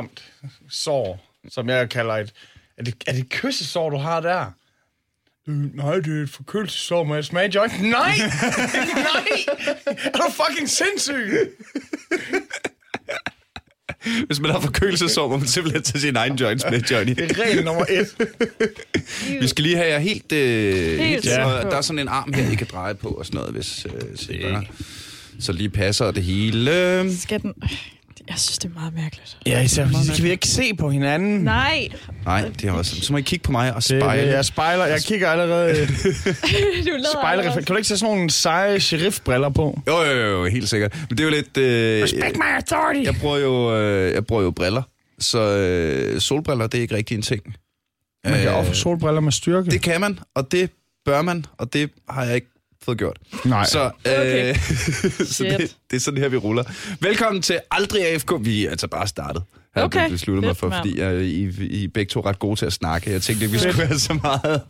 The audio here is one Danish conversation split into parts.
klamt sår, som jeg kalder et... Er det et kyssesår, du har der? Nej, det er et forkølelsesår, må jeg smage joint? Nej! Nej! Er du fucking sindssyg? Hvis man har forkølelsesår, må man simpelthen tage sin egen joints med, Johnny. Det er regel nummer 1. Vi skal lige have jer helt... helt ja. Der er sådan en arm her, I kan dreje på og sådan noget, hvis... så lige passer det hele. Skal den... Jeg synes, det er meget mærkeligt. Ja, især kan vi ikke se på hinanden. Nej. Nej, det er også... Så må I kigge på mig og spejle. Det, jeg spejler. Jeg kigger allerede... Kan du ikke se sådan nogle seje sheriffbriller på? Jo, helt sikkert. Men det er jo lidt... Respect my authority! Jeg bruger jo briller. Så solbriller, det er ikke rigtig en ting. Man kan offer solbriller med styrke. Det kan man, og det bør man, og det har jeg ikke fået gjort. Nej. Så, okay. Så det er sådan her, vi ruller. Velkommen til Aldrig AFK. Vi er altså bare startet. Her okay. Jeg besluttede mig for, fordi I begge to er ret gode til at snakke. Jeg tænkte, vi skulle have så meget.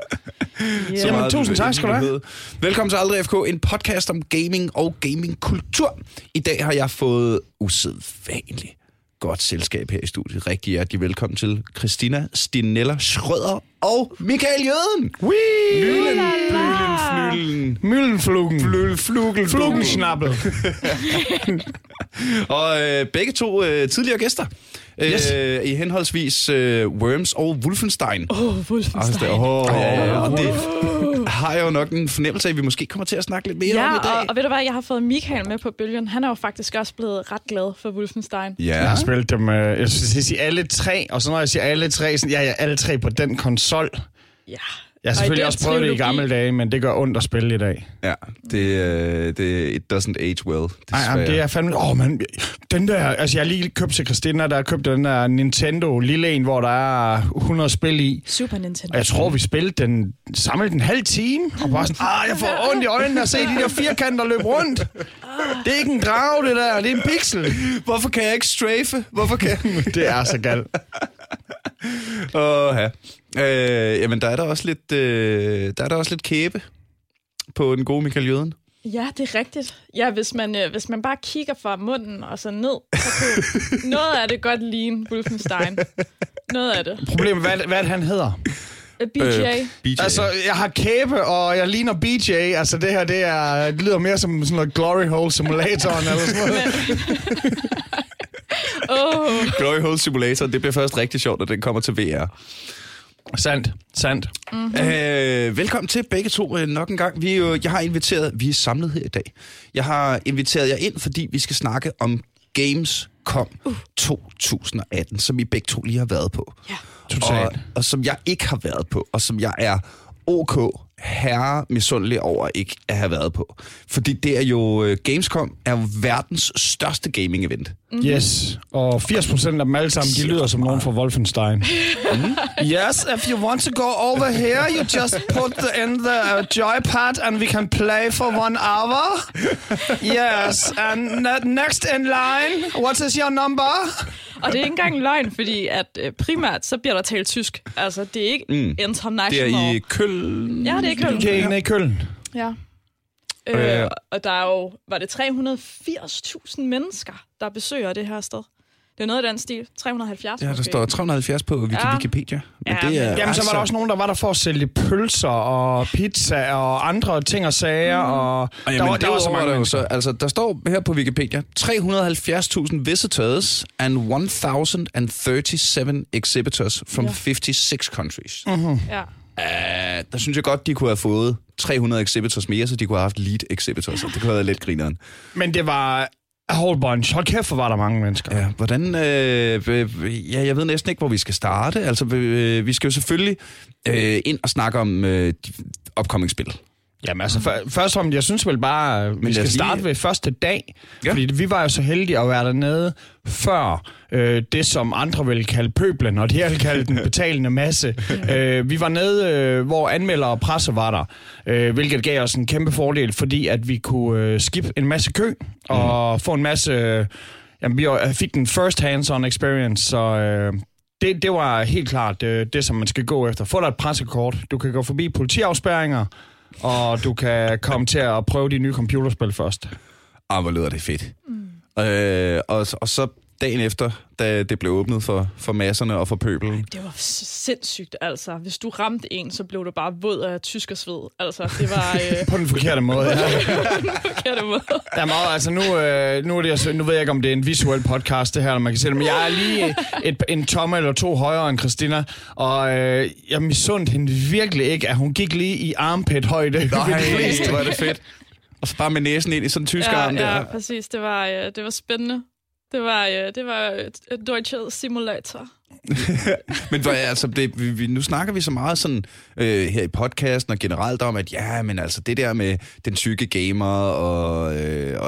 Yeah. Jamen, tusind tak skal du have. Velkommen til Aldrig AFK, en podcast om gaming og gamingkultur. I dag har jeg fået usædvanligt godt selskab her i studiet. Rigtig hjertelig velkommen til Christina Stinella Schrøder og Michael Jøden. Myllenflugen. Og begge to tidligere gæster. Yes. I henholdsvis Worms og Wolfenstein. Wolfenstein. Og det har jeg jo nok en fornemmelse af, at vi måske kommer til at snakke lidt mere om i dag. Og ved du hvad, jeg har fået Michael med på bølgen. Han er jo faktisk også blevet ret glad for Wolfenstein. Ja. Jeg har spillet dem, jeg siger alle tre, og så når jeg siger alle tre, så jeg er alle tre på den konsol. Ja. Jeg har selvfølgelig også prøvet det i gamle dage, men det gør ondt at spille i dag. Ja, det it doesn't age well. Nej, det er fandme... men den der... Altså, jeg har lige købt til Christina, der har købt den der Nintendo lille en, hvor der er 100 spil i. Super Nintendo. Og jeg tror, vi spillede den... Samlede den halv time, og bare sådan... jeg får ondt i øjnene at se de der firkanter løbe rundt. Det er ikke en drage, det der. Det er en pixel. Hvorfor kan jeg ikke strafe? Hvorfor kan jeg... Det er så galt. Åh, ja. Jamen, der er der også lidt kæbe på den gode Michael Jøden. Ja, det er rigtigt. Ja, hvis man bare kigger fra munden og så ned, så kunne noget af det godt ligne Wolfenstein. Noget af det. Problemet, hvad han hedder? BJ. Altså, jeg har kæbe, og jeg ligner BJ. Altså, det her, det lyder mere som sådan noget glory hole simulatoren eller sådan noget. Glory hole simulator, det bliver først rigtig sjovt, når den kommer til VR. Sandt. Mm-hmm. Velkommen til begge to nok en gang. Vi er samlet her i dag. Jeg har inviteret jer ind, fordi vi skal snakke om Gamescom 2018, som I begge to lige har været på. Ja. Og som jeg ikke har været på, og som jeg er misundelig over ikke at have været på. Fordi det er jo... Gamescom er jo verdens største gaming-event. Mm-hmm. Yes, og 80% af dem alle sammen, de lyder som nogen fra Wolfenstein. Mm-hmm. Yes, if you want to go over here, you just put in the joypad and we can play for 1 hour. Yes, and next in line, what is your number? Og det er ikke engang en løgn, fordi at primært, så bliver der talt tysk. Altså, det er ikke international. Det er i Köln. Ja, det er i Köln. Det er i Köln. Ja. Og der er jo, var det 380.000 mennesker, der besøger det her sted. Det er noget af den stil. 370. Ja, der står 370 på Wikipedia. Ja. Jamen, så var der også nogen, der var der for at sælge pølser og pizza og andre ting og sager. Og jamen, der var så mange mennesker. Altså, der står her på Wikipedia, 370.000 visitors and 1,037 exhibitors from 56 countries. Uh-huh. Ja. Der synes jeg godt, de kunne have fået 300 exhibitors mere, så de kunne have haft lead exhibitors. Det kunne have været lidt grineren. Men det var... A whole bunch. Hold kæft, hvor var der mange mennesker. Ja, hvordan... jeg ved næsten ikke, hvor vi skal starte. Altså, vi skal jo selvfølgelig ind og snakke om upcoming spil. Jamen altså, først om, jeg synes vel bare, vi skal starte ved første dag. Ja. Fordi vi var jo så heldige at være dernede før det, som andre ville kalde pøblen, og de her kaldte den betalende masse. Vi var nede, hvor anmeldere og presse var der, hvilket gav os en kæmpe fordel, fordi at vi kunne skippe en masse kø og få en masse... Jamen, vi fik den first hands-on experience, så... Det var helt klart det, som man skal gå efter. Få dig et pressekort. Du kan gå forbi politiafspærringer, og du kan komme til at prøve de nye computerspil først. Hvor lyder det fedt. Og så dagen efter, da det blev åbnet for masserne og for pøbelen. Det var sindssygt, altså. Hvis du ramte en, så blev du bare våd af tyskersved. Altså, det var... På den forkerte måde, ja. På den forkerte måde. Ja, meget, altså, nu ved jeg ikke, om det er en visuel podcast, det her, når man kan se det, men jeg er lige en tomme eller to højere end Christina, og jeg misundte hende virkelig ikke, at hun gik lige i armpit-højde. Nej, det var det fedt. Og så bare med næsen ind i sådan en tysk arm der. Ja, præcis. Det var spændende. Det var et Deutsche Simulator. Men altså, nu snakker vi så meget sådan her i podcasten og generelt om, at ja, men altså det der med den syge gamer og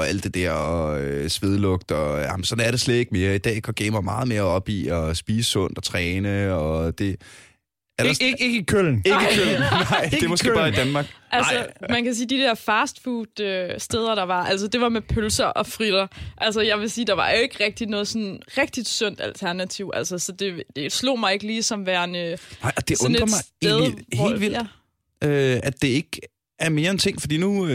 alt det der og svedlugt og jamen, sådan er det slet ikke mere. I dag går gamer meget mere op i at spise sundt og træne og det... Ikke i Köln. Nej, det er måske bare i Danmark. Altså, man kan sige, de der fastfood-steder, der var, altså det var med pølser og fritter. Altså, jeg vil sige, der var jo ikke rigtig noget sådan rigtigt sundt alternativ. Altså, så det slog mig ikke lige som værende... Nej, og det undrer mig sted, helt vildt, at det ikke er mere en ting. Fordi nu har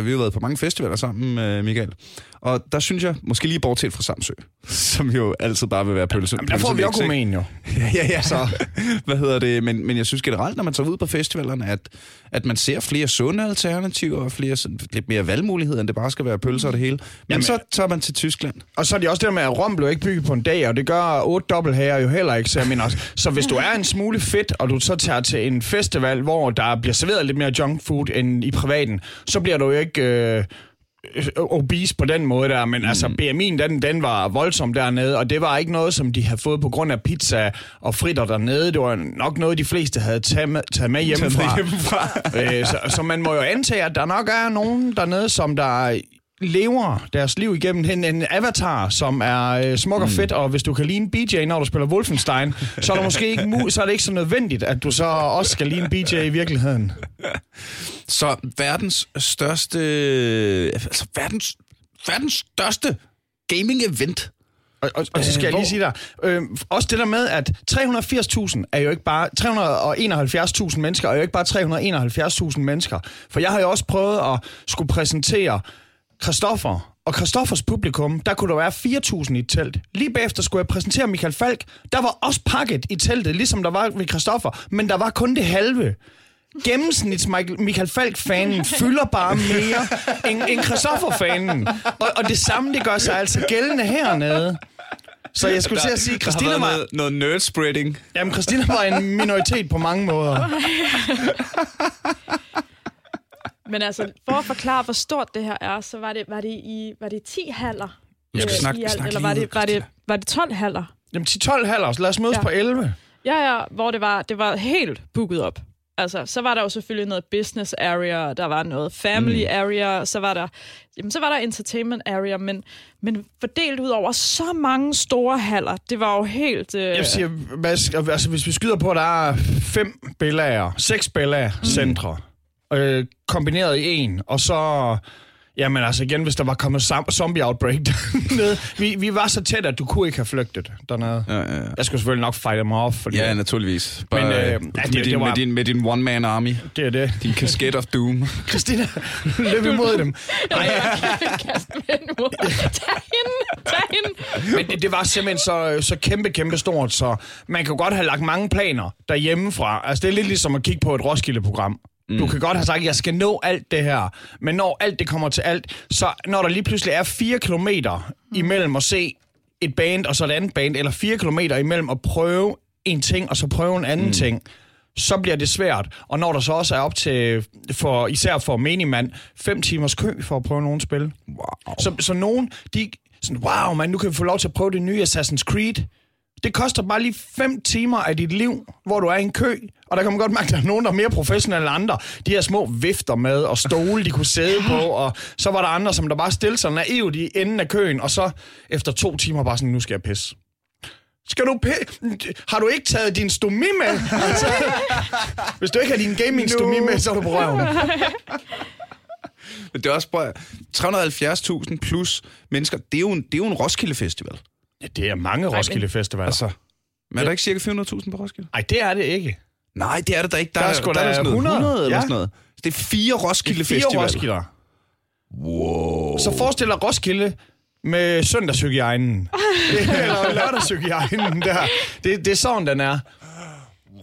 vi jo været på mange festivaler sammen, Michael. Og der synes jeg, måske lige bortset fra Samsø, som jo altid bare vil være pølse. Jamen, der får vi jo god mening jo. Ja. Så, hvad hedder det? Men jeg synes generelt, når man tager ud på festivalerne, at man ser flere sunde alternativer og flere, lidt mere valgmuligheder, end det bare skal være pølser og det hele. Men så tager man til Tyskland. Og så er det også det med, at Rom blev ikke bygget på en dag, og det gør 8 dobbelthager jo heller ikke. Så, jeg mener, så hvis du er en smule fedt, og du så tager til en festival, hvor der bliver serveret lidt mere junk food end i privaten, så bliver du jo ikke... obese på den måde der, men altså BMI'en, den var voldsom dernede, og det var ikke noget, som de havde fået på grund af pizza og fritter dernede. Det var nok noget, de fleste havde taget med hjemmefra. Så man må jo antage, at der nok er nogen dernede, som der lever deres liv igennem en avatar, som er smuk og fedt, og hvis du kan ligne BJ, når du spiller Wolfenstein, så er det måske ikke så er det ikke så nødvendigt, at du så også skal ligne BJ i virkeligheden. Så verdens største gaming-event. Og så skal jeg lige sige der, også det der med, at 380.000 er jo ikke bare, 371.000 mennesker er jo ikke bare 371.000 mennesker, for jeg har jo også prøvet at skulle præsentere Christoffer, og Christoffers publikum, der kunne der være 4.000 i et telt. Lige bagefter skulle jeg præsentere Michael Falk, der var også pakket i teltet, ligesom der var ved Christoffer, men der var kun det halve. Gennemsnits Michael Falk-fanen fylder bare mere end Christoffer-fanen. Og det samme, det gør sig altså gældende hernede. Så jeg skulle til at sige, Christina var... noget nerdspreading. Jamen, Christina var en minoritet på mange måder. Men altså, for at forklare, hvor stort det her er, så var det 10 haller? Eller var det 12 haller? Jamen 10-12 haller, så lad os mødes på 11. Ja, hvor det var helt booket op. Altså, så var der jo selvfølgelig noget business area, der var noget family area, så var der entertainment area, men fordelt ud over så mange store haller, det var jo helt... Jeg siger, altså, hvis vi skyder på, der er 6 centre, kombineret i en, og så... Jamen altså igen, hvis der var kommet zombie-outbreak dernede. Vi var så tæt, at du kunne ikke have flygtet dernede. Ja. Jeg skulle selvfølgelig nok fight them off. Fordi... Ja, naturligvis. Men, med din one-man-army. Det er det. Din kasket of doom. Christina, løb imod dem. Nej, kast med en mod. Tag hende. Men det var simpelthen så kæmpe stort, så man kan godt have lagt mange planer derhjemmefra. Altså det er lidt ligesom at kigge på et Roskilde-program. Du kan godt have sagt, at jeg skal nå alt det her, men når alt det kommer til alt, så når der lige pludselig er 4 kilometer imellem at se et band og så et andet band, eller 4 kilometer imellem at prøve en ting og så prøve en anden ting, så bliver det svært. Og når der så også er op til, især for menigmand, 5 timers kø for at prøve nogen spil. Wow. Så nogen, de sådan, wow man, nu kan vi få lov til at prøve det nye Assassin's Creed. Det koster bare lige 5 timer af dit liv, hvor du er i en kø. Og der kan man godt mærke, at der er nogen, der er mere professionelle end andre. De her små vifter med og stole, de kunne sidde på. Og så var der andre, som der bare stillede sig naivt i enden af køen. Og så efter 2 timer bare sådan, nu skal jeg pisse. Skal du har du ikke taget din stomi med? Altså, hvis du ikke har din gaming-stomi med, så er du på røven. Men det er også bare 370.000 plus mennesker. Det er jo en Roskilde Festival. Ja, det er mange Roskilde-festivaler. Altså, men er der ikke cirka 400.000 på Roskilde? Nej, det er det ikke. Nej, det er det da ikke. Der er sådan 100 eller sådan noget. Det er 4 Roskilde-festivaler. Wow. Så forestil dig Roskilde med søndagshygiejnen. Eller lørdagshygiejnen der. Det er sådan, den er.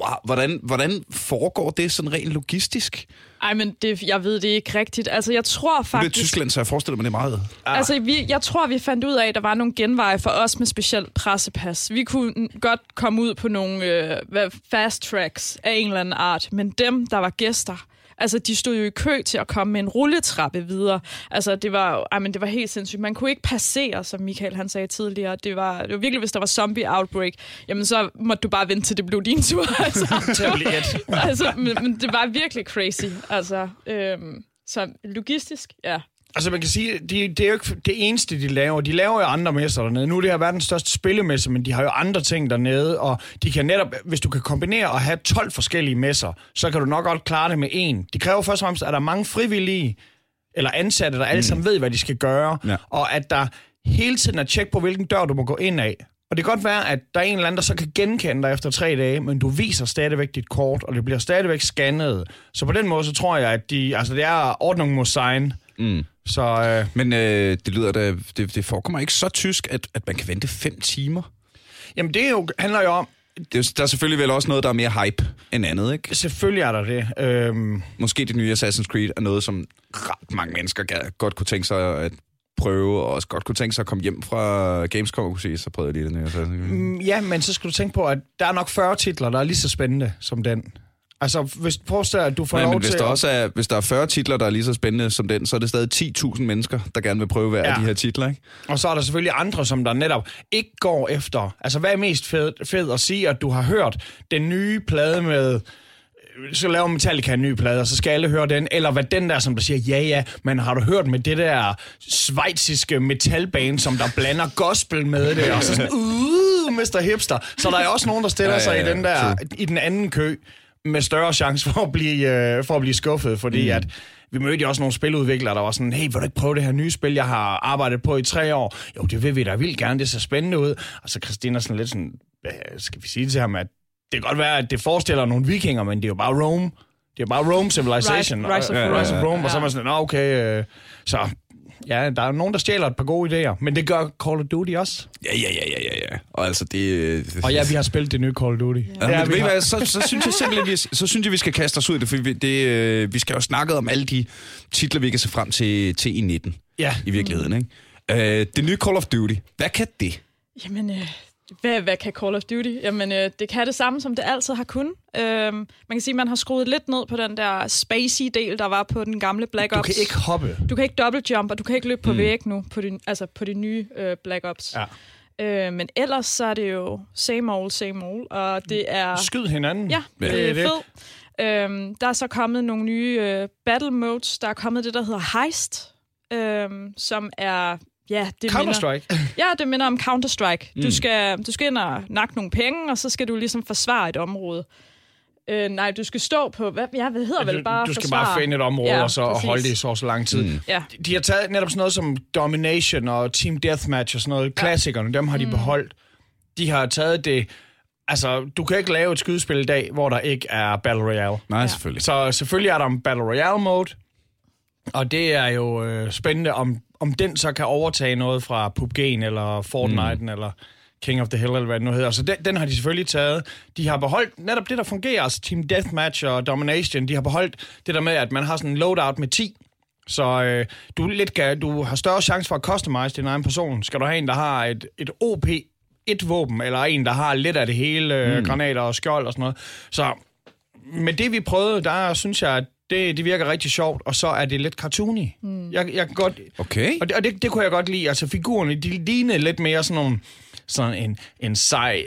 Wow, hvordan foregår det sådan rent logistisk? Ej, men jeg ved det ikke rigtigt. Altså, jeg tror faktisk... Det er Tyskland, så jeg forestiller mig det meget. Ah. Altså, jeg tror, vi fandt ud af, at der var nogle genveje for os med specielt pressepas. Vi kunne godt komme ud på nogle fast tracks af en eller anden art, men dem, der var gæster... Altså, de stod jo i kø til at komme med en rulletrappe videre. Altså, det var helt sindssygt. Man kunne ikke passere, som Michael han sagde tidligere. Det var virkelig, hvis der var zombie-outbreak, jamen så måtte du bare vente til det blev din tur. Men det var virkelig crazy. Altså, så logistisk, ja. Altså, man kan sige, det er jo ikke det eneste, de laver. De laver jo andre messer dernede. Nu er det her verdens største spillemesse, men de har jo andre ting dernede, og de kan netop, hvis du kan kombinere og have 12 forskellige messer, så kan du nok godt klare det med én. Det kræver først og fremmest, at der er mange frivillige eller ansatte, der alle sammen ved, hvad de skal gøre, og at der hele tiden er tjek på, hvilken dør du må gå ind af. Og det kan godt være, at der er en eller anden, der så kan genkende dig efter 3 dage, men du viser stadigvæk dit kort, og det bliver stadigvæk scannet. Så på den måde, så tror jeg, at det er ordning mod sign. Mm. Så, men det lyder da, det forekommer ikke så tysk, at man kan vente 5 timer. Jamen det jo, handler jo om... Der er selvfølgelig vel også noget, der er mere hype end andet, ikke? Selvfølgelig er der det. Måske det nye Assassin's Creed er noget, som ret mange mennesker godt kunne tænke sig at prøve, og også godt kunne tænke sig at komme hjem fra Gamescom og kunne sige, så prøvede jeg lige det nye Assassin's Creed. Ja, men så skal du tænke på, at der er nok 40 titler, der er lige så spændende som den. Altså, hvis du forestiller, at du får lov til... Hvis der er 40 titler, der er lige så spændende som den, så er det stadig 10.000 mennesker, der gerne vil prøve hver af de her titler, ikke? Og så er der selvfølgelig andre, som der netop ikke går efter. Altså, hvad er mest fed at sige, at du har hørt den nye plade med... Så laver Metallica en ny plade, og så skal alle høre den. Eller hvad den der, som der siger, ja, men har du hørt med det der schweiziske metalband, som der blander gospel med det? Og så sådan, mister hipster. Så der er også nogen, der stiller sig i den der, i den anden kø, med større chance for at blive skuffet, fordi at vi mødte også nogle spiludviklere, der var sådan, hey, vil du ikke prøve det her nye spil, jeg har arbejdet på i 3 år? Jo, det vil vi da vildt gerne, det ser spændende ud. Og så Christina sådan lidt sådan, skal vi sige til ham, at det kan godt være, at det forestiller nogle vikinger, men det er jo bare Rome. Det er bare Rome Civilization. Rise of Rome, og så er man sådan, okay, så... Ja, der er nogen, der stjæler et par gode idéer, men det gør Call of Duty også. Ja. Og altså det... Og ja, vi har spillet det nye Call of Duty. Ja. Ja, men hvad, så synes jeg simpelthen, vi skal kaste os ud i det, for vi skal jo snakke om alle de titler, vi kan se frem til i 19. Ja. I virkeligheden, ikke? Det nye Call of Duty, hvad kan det? Jamen... Hvad kan Call of Duty? Jamen, det kan det samme, som det altid har kunnet. Man kan sige, at man har skruet lidt ned på den der spacey del, der var på den gamle Black Ops. Du kan ikke hoppe. Du kan ikke dobbeltjump, og du kan ikke løbe på væg nu, på de nye Black Ops. Ja. Men ellers så er det jo same old, og det er... Skyd hinanden. Ja, det er fedt. Der er så kommet nogle nye battle modes. Der er kommet det, der hedder Heist, som er... Ja, det Counter-Strike? Det minder om Counter-Strike. Du skal ind og nakke nogle penge, og så skal du ligesom forsvare et område. Nej, du skal stå på... Hvad hedder vel bare forsvare? Du skal bare finde et område, ja, og så holde det i så lang tid. Ja. De har taget netop sådan noget som Domination og Team Deathmatch og sådan noget. Klassikerne, dem har de beholdt. De har taget det... Altså, du kan ikke lave et skydespil i dag, hvor der ikke er Battle Royale. Nej, selvfølgelig. Så selvfølgelig er der en Battle Royale-mode, og det er jo spændende om den så kan overtage noget fra PUBG'en, eller Fortnite'en, eller King of the Hill, eller hvad det nu hedder. Så den har de selvfølgelig taget. De har beholdt netop det, der fungerer, altså Team Deathmatch og Domination. De har beholdt det der med, at man har sådan en loadout med 10. Så du har større chance for at customize din egen person. Skal du have en, der har et OP-1-våben, eller en, der har lidt af det hele, granater og skjold og sådan noget. Så med det, vi prøvede, der synes jeg, at det virker rigtig sjovt, og så er det lidt cartoony. Jeg kan godt... Okay. Og det kunne jeg godt lide. Altså, figurerne, de lignede lidt mere sådan en sej...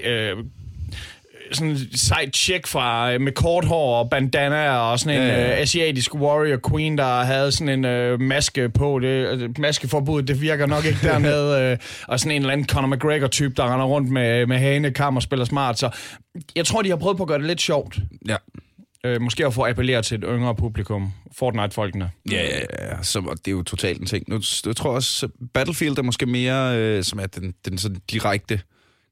sådan en sej chick med kort hår og bandana og sådan en asiatisk warrior queen, der havde sådan en maske på. Maskeforbuddet, det virker nok ikke dernede. Og sådan en eller anden Conor McGregor-type, der render rundt med hanekam og spiller smart. Så jeg tror, de har prøvet på at gøre det lidt sjovt. Ja. Måske at få appelleret til et yngre publikum. Fortnite-folkene. Ja. Så det er jo totalt en ting. Nu, jeg tror også, Battlefield er måske mere, som er den sådan direkte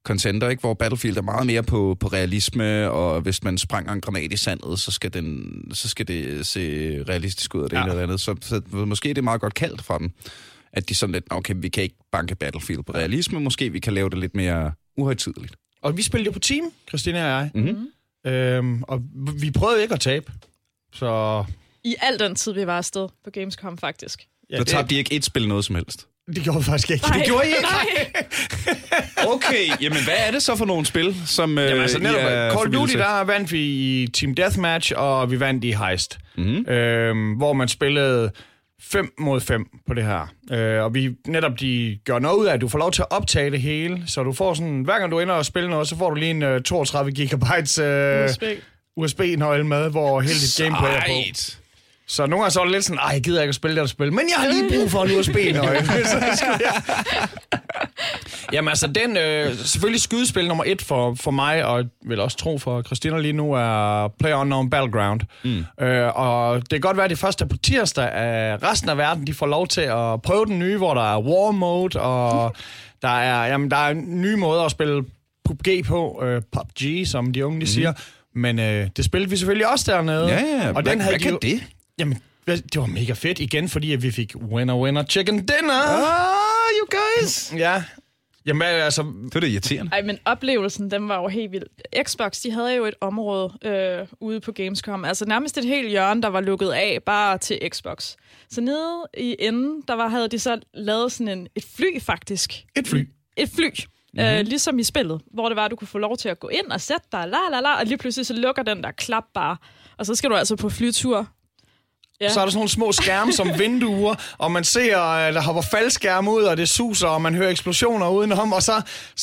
contender, ikke? Hvor Battlefield er meget mere på realisme, og hvis man sprang en granat i sandet, så skal det se realistisk ud af det ene eller andet. Så måske er det meget godt kaldt fra dem. at de sådan lidt, okay, vi kan ikke banke Battlefield på realisme, måske vi kan lave det lidt mere uhøjtideligt. Og vi spillede jo på team, Christina og jeg. Mm-hmm. Og vi prøvede ikke at tabe, så... I al den tid, vi var afsted på Gamescom, faktisk. Ja, så tabte de ikke et spil noget som helst? Det gjorde vi faktisk ikke. Nej, det gjorde I ikke? Okay, jamen hvad er det så for nogle spil, som jamen, altså, Call of Duty, der vandt vi i Team Deathmatch, og vi vandt i Heist. Mm-hmm. Hvor man spillede 5 mod 5 på det her. Og vi netop de gør noget ud af, at du får lov til at optage det hele, så du får sådan, hver gang du ender og spiller noget, så får du lige en 32 gigabytes USB-nøgle med, hvor hele dit gameplay er på. Så nogle gange så var det lidt sådan, ej, jeg gider ikke at spille det, men jeg har lige brug for en USB-nøgle. Jamen altså, den, selvfølgelig skydespil nummer 1 for mig, og vil også tro for Christina lige nu, er Player Unknown Battleground. Mm. Og det kan godt være, at de første på tirsdag af resten af verden, de får lov til at prøve den nye, hvor der er war mode, og der er nye måder at spille PUBG på, PUBG, som de unge de siger. Men det spillede vi selvfølgelig også dernede. Ja, og den havde jo... det? Jamen, det var mega fedt igen, fordi at vi fik winner, winner, chicken dinner. Oh, you guys! Ja. Jamen, altså... Det var da irriterende. Ej, men oplevelsen, den var jo helt vild. Xbox, de havde jo et område ude på Gamescom. Altså nærmest et helt hjørne, der var lukket af bare til Xbox. Så nede i enden, havde de så lavet sådan et fly, faktisk. Et fly? Et fly. Mm-hmm. Ligesom i spillet, hvor det var, at du kunne få lov til at gå ind og sætte dig, og lige pludselig så lukker den der klap bare, og så skal du altså på flytur. Ja. Så er der sådan nogle små skærme som vinduer, og man ser, at der hopper faldskærme ud, og det suser, og man hører eksplosioner udenom, og så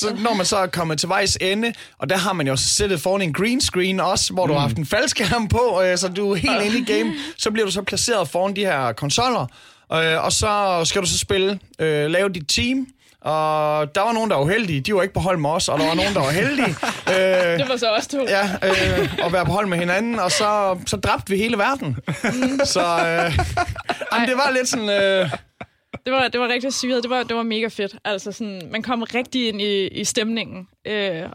når man så er kommet til vejs ende, og der har man jo sættet foran en green screen også, hvor du har haft en faldskærm på, så du er helt inde i game, så bliver du så placeret foran de her konsoller, og så skal du så spille, lave dit team. Og der var nogen, der var heldige. De var ikke på hold med os, og der var nogen, der var heldige. Det var så også to. Ja, at være på hold med hinanden, og så dræbte vi hele verden. Så det var lidt sådan... Det var rigtig syret. Det var mega fedt. Altså sådan, man kom rigtig ind i stemningen.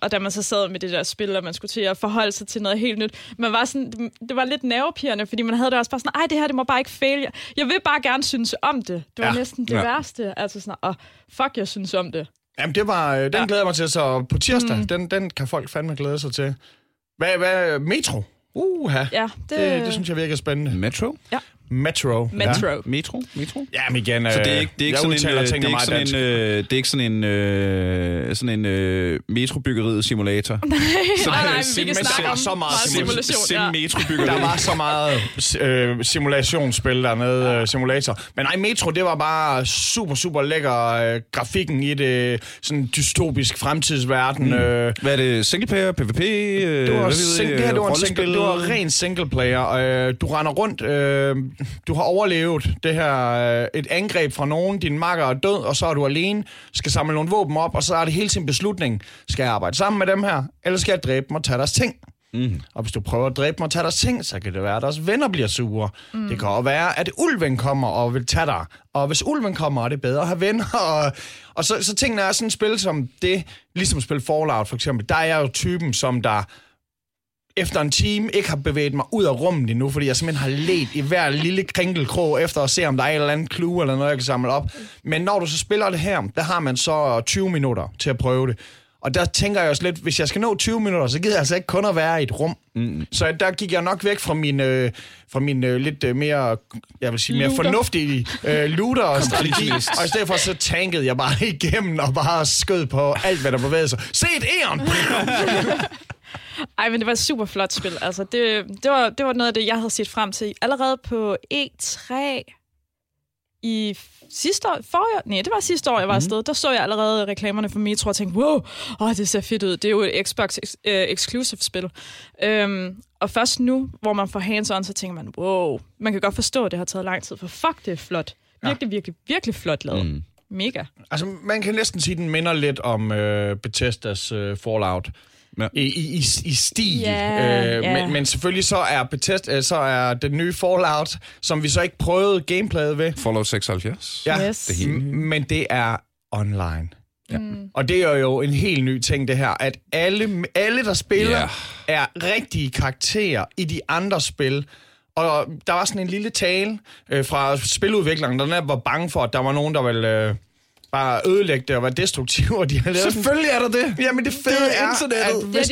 Og da man så sad med det der spil, og man skulle til at forholde sig til noget helt nyt, man var sådan, det var lidt nervepirrende, fordi man havde det også bare sådan, ej, det her, det må bare ikke fail. Jeg vil bare gerne synes om det. Det var næsten det værste. Altså sådan, fuck, jeg synes om det. Jamen, det var, den glæder jeg mig til, så på tirsdag, den kan folk fandme glæde sig til. Hvad Metro? Ja, det synes jeg virker spændende. Metro? Ja. Metro. Ja, men igen. Så det er ikke sådan en metrobyggeriet simulator. Nej, vi kan snakke om så meget simulation. Der var så meget simulationsspil dernede, simulator. Men nej, Metro, det var bare super, super lækker grafikken i det, sådan dystopisk fremtidsverden. Hvad er det? Singleplayer, PvP? Det var ren singleplayer. Du render rundt... Du har overlevet det her, et angreb fra nogen, din makker er død, og så er du alene, skal samle nogle våben op, og så er det hele sin beslutning. Skal jeg arbejde sammen med dem her, eller skal jeg dræbe dem og tage deres ting? Mm. Og hvis du prøver at dræbe dem og tage deres ting, så kan det være, at deres venner bliver sure. Mm. Det kan også være, at ulven kommer og vil tage dig. Og hvis ulven kommer, er det bedre at have venner. Og så tingene er sådan et spil som det, ligesom at spille Fallout for eksempel. Der er jeg jo typen, som der... efter en time ikke har bevæget mig ud af rummet endnu, fordi jeg simpelthen har let i hver lille krinkelkrog efter at se, om der er en eller anden clue eller noget, jeg kan samle op. Men når du så spiller det her, der har man så 20 minutter til at prøve det. Og der tænker jeg også lidt, hvis jeg skal nå 20 minutter, så gider jeg altså ikke kun at være i et rum. Mm. Så der gik jeg nok væk fra min lidt mere, jeg vil sige, mere fornuftige looter-strategi. Og i stedet for, så tankede jeg bare igennem og bare skød på alt, hvad der bevægede sig. Se et æren! Ej, men det var et super flot spil. Altså, det var noget af det, jeg havde set frem til. Allerede på E3 i sidste år, sidste år, jeg var afsted, der så jeg allerede reklamerne for Metro og tænkte, wow, det ser fedt ud. Det er jo et Xbox exclusive spil. Og først nu, hvor man får hands-on, så tænker man, wow, man kan godt forstå, at det har taget lang tid, for fuck, det er flot. Virkelig, virkelig, virkelig flot lavet. Mm. Mega. Altså, man kan næsten sige, at den minder lidt om Bethesdas Fallout. Ja. I stil. Yeah, men selvfølgelig så er Bethesda, så er den nye Fallout, som vi så ikke prøvede gameplayet ved. Fallout 76. Ja, yes. Det hele. Men det er online. Ja. Mm. Og det er jo en helt ny ting, det her, at alle der spiller er rigtige karakterer i de andre spil. Og der var sådan en lille tale fra spiludvikleren, der var bange for, at der var nogen, der ville bare ødelægge det og være destruktive. Og de havde selvfølgelig sådan... er der det. Ja, men det fede det er, at hvis,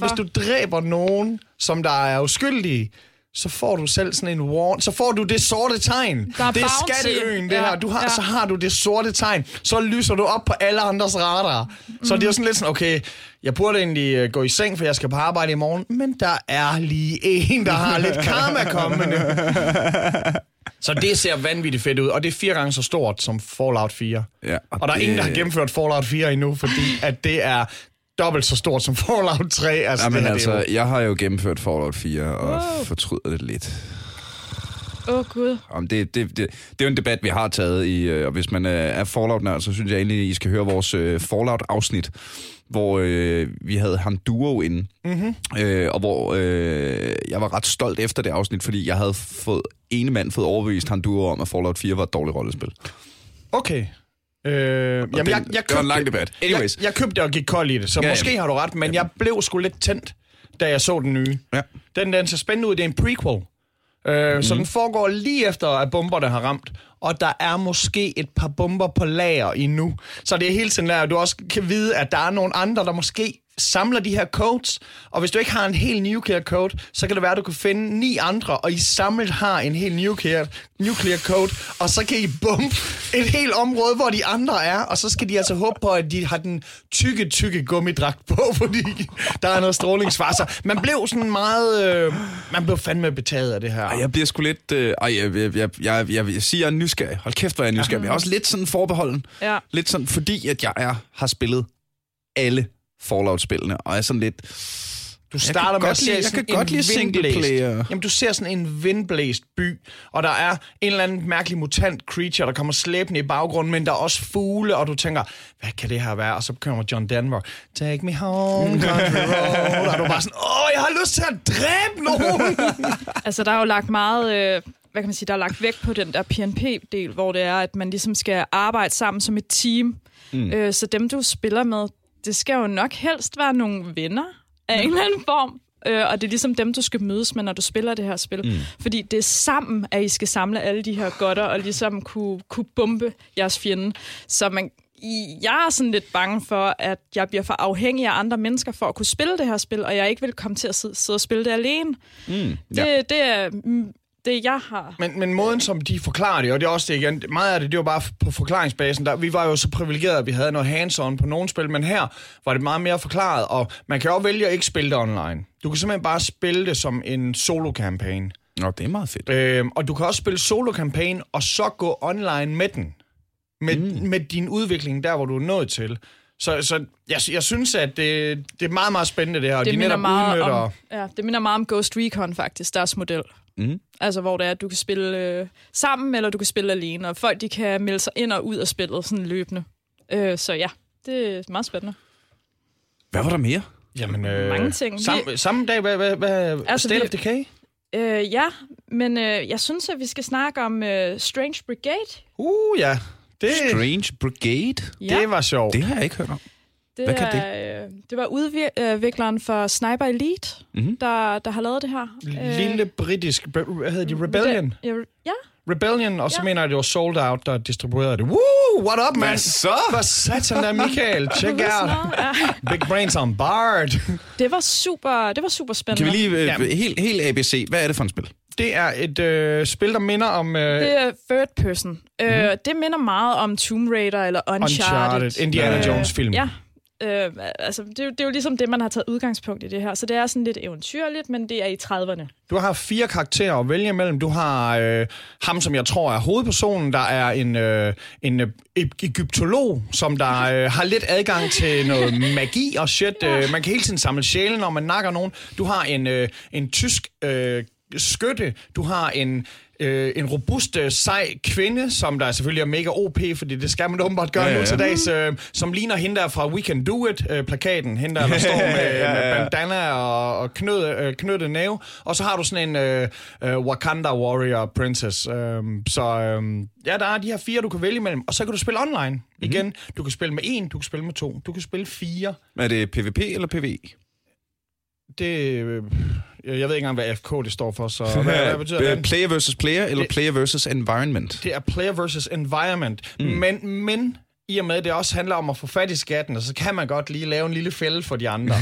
hvis du dræber nogen, som der er uskyldige, så får du selv sådan en warning. Så får du det sorte tegn. Der er det er skatteøen, det her. Du har, så har du det sorte tegn. Så lyser du op på alle andres radar. Så det er jo sådan lidt sådan, okay, jeg burde egentlig gå i seng, for jeg skal på arbejde i morgen. Men der er lige en, der har lidt karma kommende. Så det ser vanvittigt fedt ud, og det er 4 gange så stort som Fallout 4. Ja, og der er ingen, der har gennemført Fallout 4 endnu, fordi at det er... dobbelt så stort som Fallout 3. Altså, jamen altså, jeg har jo gennemført Fallout 4 og fortryder det lidt. Gud. Jamen, det er jo en debat, vi har taget i, og hvis man er Fallout-nørd, så synes jeg egentlig, I skal høre vores Fallout-afsnit, hvor vi havde Handuo inde, og hvor jeg var ret stolt efter det afsnit, fordi jeg havde fået overbevist Handuo om, at Fallout 4 var et dårligt rollespil. Okay. Det var en lang debat. Anyways. Jeg købte det og gik kold i det, så måske har du ret, men jeg blev sgu lidt tændt, da jeg så den nye. Ja. Den ser spændende ud, det er en prequel. Så den foregår lige efter, at bomberne har ramt, og der er måske et par bomber på lager endnu. Så det er hele tiden, at du også kan vide, at der er nogle andre, der måske samler de her codes, og hvis du ikke har en helt nuclear code, så kan det være, at du kan finde 9 andre, og I samlet har en helt nuclear code, og så kan I bombe et helt område, hvor de andre er, og så skal de altså håbe på, at de har den tykke gummidragt på, fordi der er noget strålingsfar. Så man blev sådan meget... man blev fandme betaget af det her. Jeg bliver sgu lidt... jeg siger, jeg er nysgerrig. Hold kæft, hvor jeg er nysgerrig. Men jeg er også lidt sådan forbeholden. Ja. Lidt sådan, fordi at jeg har spillet alle Fallout-spillene, og er sådan lidt... Du starter med at se sådan en vindblæst. Jamen, du ser sådan en vindblæst by, og der er en eller anden mærkelig mutant creature, der kommer slæbende i baggrunden, men der er også fugle, og du tænker, hvad kan det her være? Og så kommer John Denver, take me home, country road, og du er bare sådan, jeg har lyst til at dræbe nogen! Altså, der er jo lagt meget... hvad kan man sige, der er lagt vægt på den der PNP-del, hvor det er, at man ligesom skal arbejde sammen som et team. Så dem, du spiller med, det skal jo nok helst være nogle venner af en eller anden form. Og det er ligesom dem, du skal mødes med, når du spiller det her spil. Fordi det er sammen, at I skal samle alle de her godter og ligesom kunne bombe jeres fjende. Så jeg er sådan lidt bange for, at jeg bliver for afhængig af andre mennesker for at kunne spille det her spil, og jeg ikke vil komme til at sidde og spille det alene. Det er... det, jeg har. Men måden, som de forklarer det, og det er også det igen, meget af det var bare på forklaringsbasen. Vi var jo så privilegerede, at vi havde noget hands-on på nogle spil, men her var det meget mere forklaret, og man kan jo vælge at ikke spille det online. Du kan simpelthen bare spille det som en solo-kampagne. Nå, det er meget fedt. Og du kan også spille solo-kampagne, og så gå online med den. Med din udvikling, der hvor du er nået til. Så jeg synes, at det er meget, meget spændende det her, og det de netop udnytter... det minder meget om Ghost Recon, faktisk, deres model. Altså, hvor det er, at du kan spille sammen, eller du kan spille alene, og folk, de kan melde sig ind og ud af spillet sådan løbende. Så ja, det er meget spændende. Hvad var der mere? Jamen, mange ting. Samme dag, altså, State of Decay? Jeg synes, at vi skal snakke om Strange Brigade. Ja. Strange Brigade? Ja. Det var sjovt. Det har jeg ikke hørt om. Hvad kan det? Det var udvikleren for Sniper Elite, der har lavet det her. Lille britisk... Hvad hedder de? Rebellion? Ja. Rebellion, og så mener jeg, det var Sold Out, der distribuerede det. Woo! What up, man? Hvad så? For satan der, Michael. Check out. Big brains on board. Det var super spændende. Kan vi lige... helt ABC. Hvad er det for et spil? Det er et spil, der minder om... Det er third person. Det minder meget om Tomb Raider eller Uncharted. Indiana Jones-film. Ja. Altså, det er jo ligesom det, man har taget udgangspunkt i det her. Så det er sådan lidt eventyrligt, men det er i 30'erne. Du har 4 karakterer at vælge imellem. Du har ham, som jeg tror er hovedpersonen. Der er en egyptolog, som der har lidt adgang til noget magi og shit. Man kan hele tiden samle sjælen, når man nakker nogen. Du har en tysk skytte. Du har en robust, sej kvinde, som der selvfølgelig er mega OP, fordi det skal man åbenbart gøre nu til dags, som ligner hende der fra We Can Do It-plakaten. Hende der står med bandana og knyttet næve. Og så har du sådan en Wakanda Warrior Princess. Der er de her 4, du kan vælge imellem. Og så kan du spille online igen. Du kan spille med 1, du kan spille med 2, du kan spille 4. Er det PvP eller PvE? Det... Jeg ved ikke engang, hvad FK det står for, så hvad betyder det? Player versus player, eller player versus environment? Det er player versus environment. Mm. Men i og med, at det også handler om at få fat i skatten, og så kan man godt lige lave en lille fælde for de andre.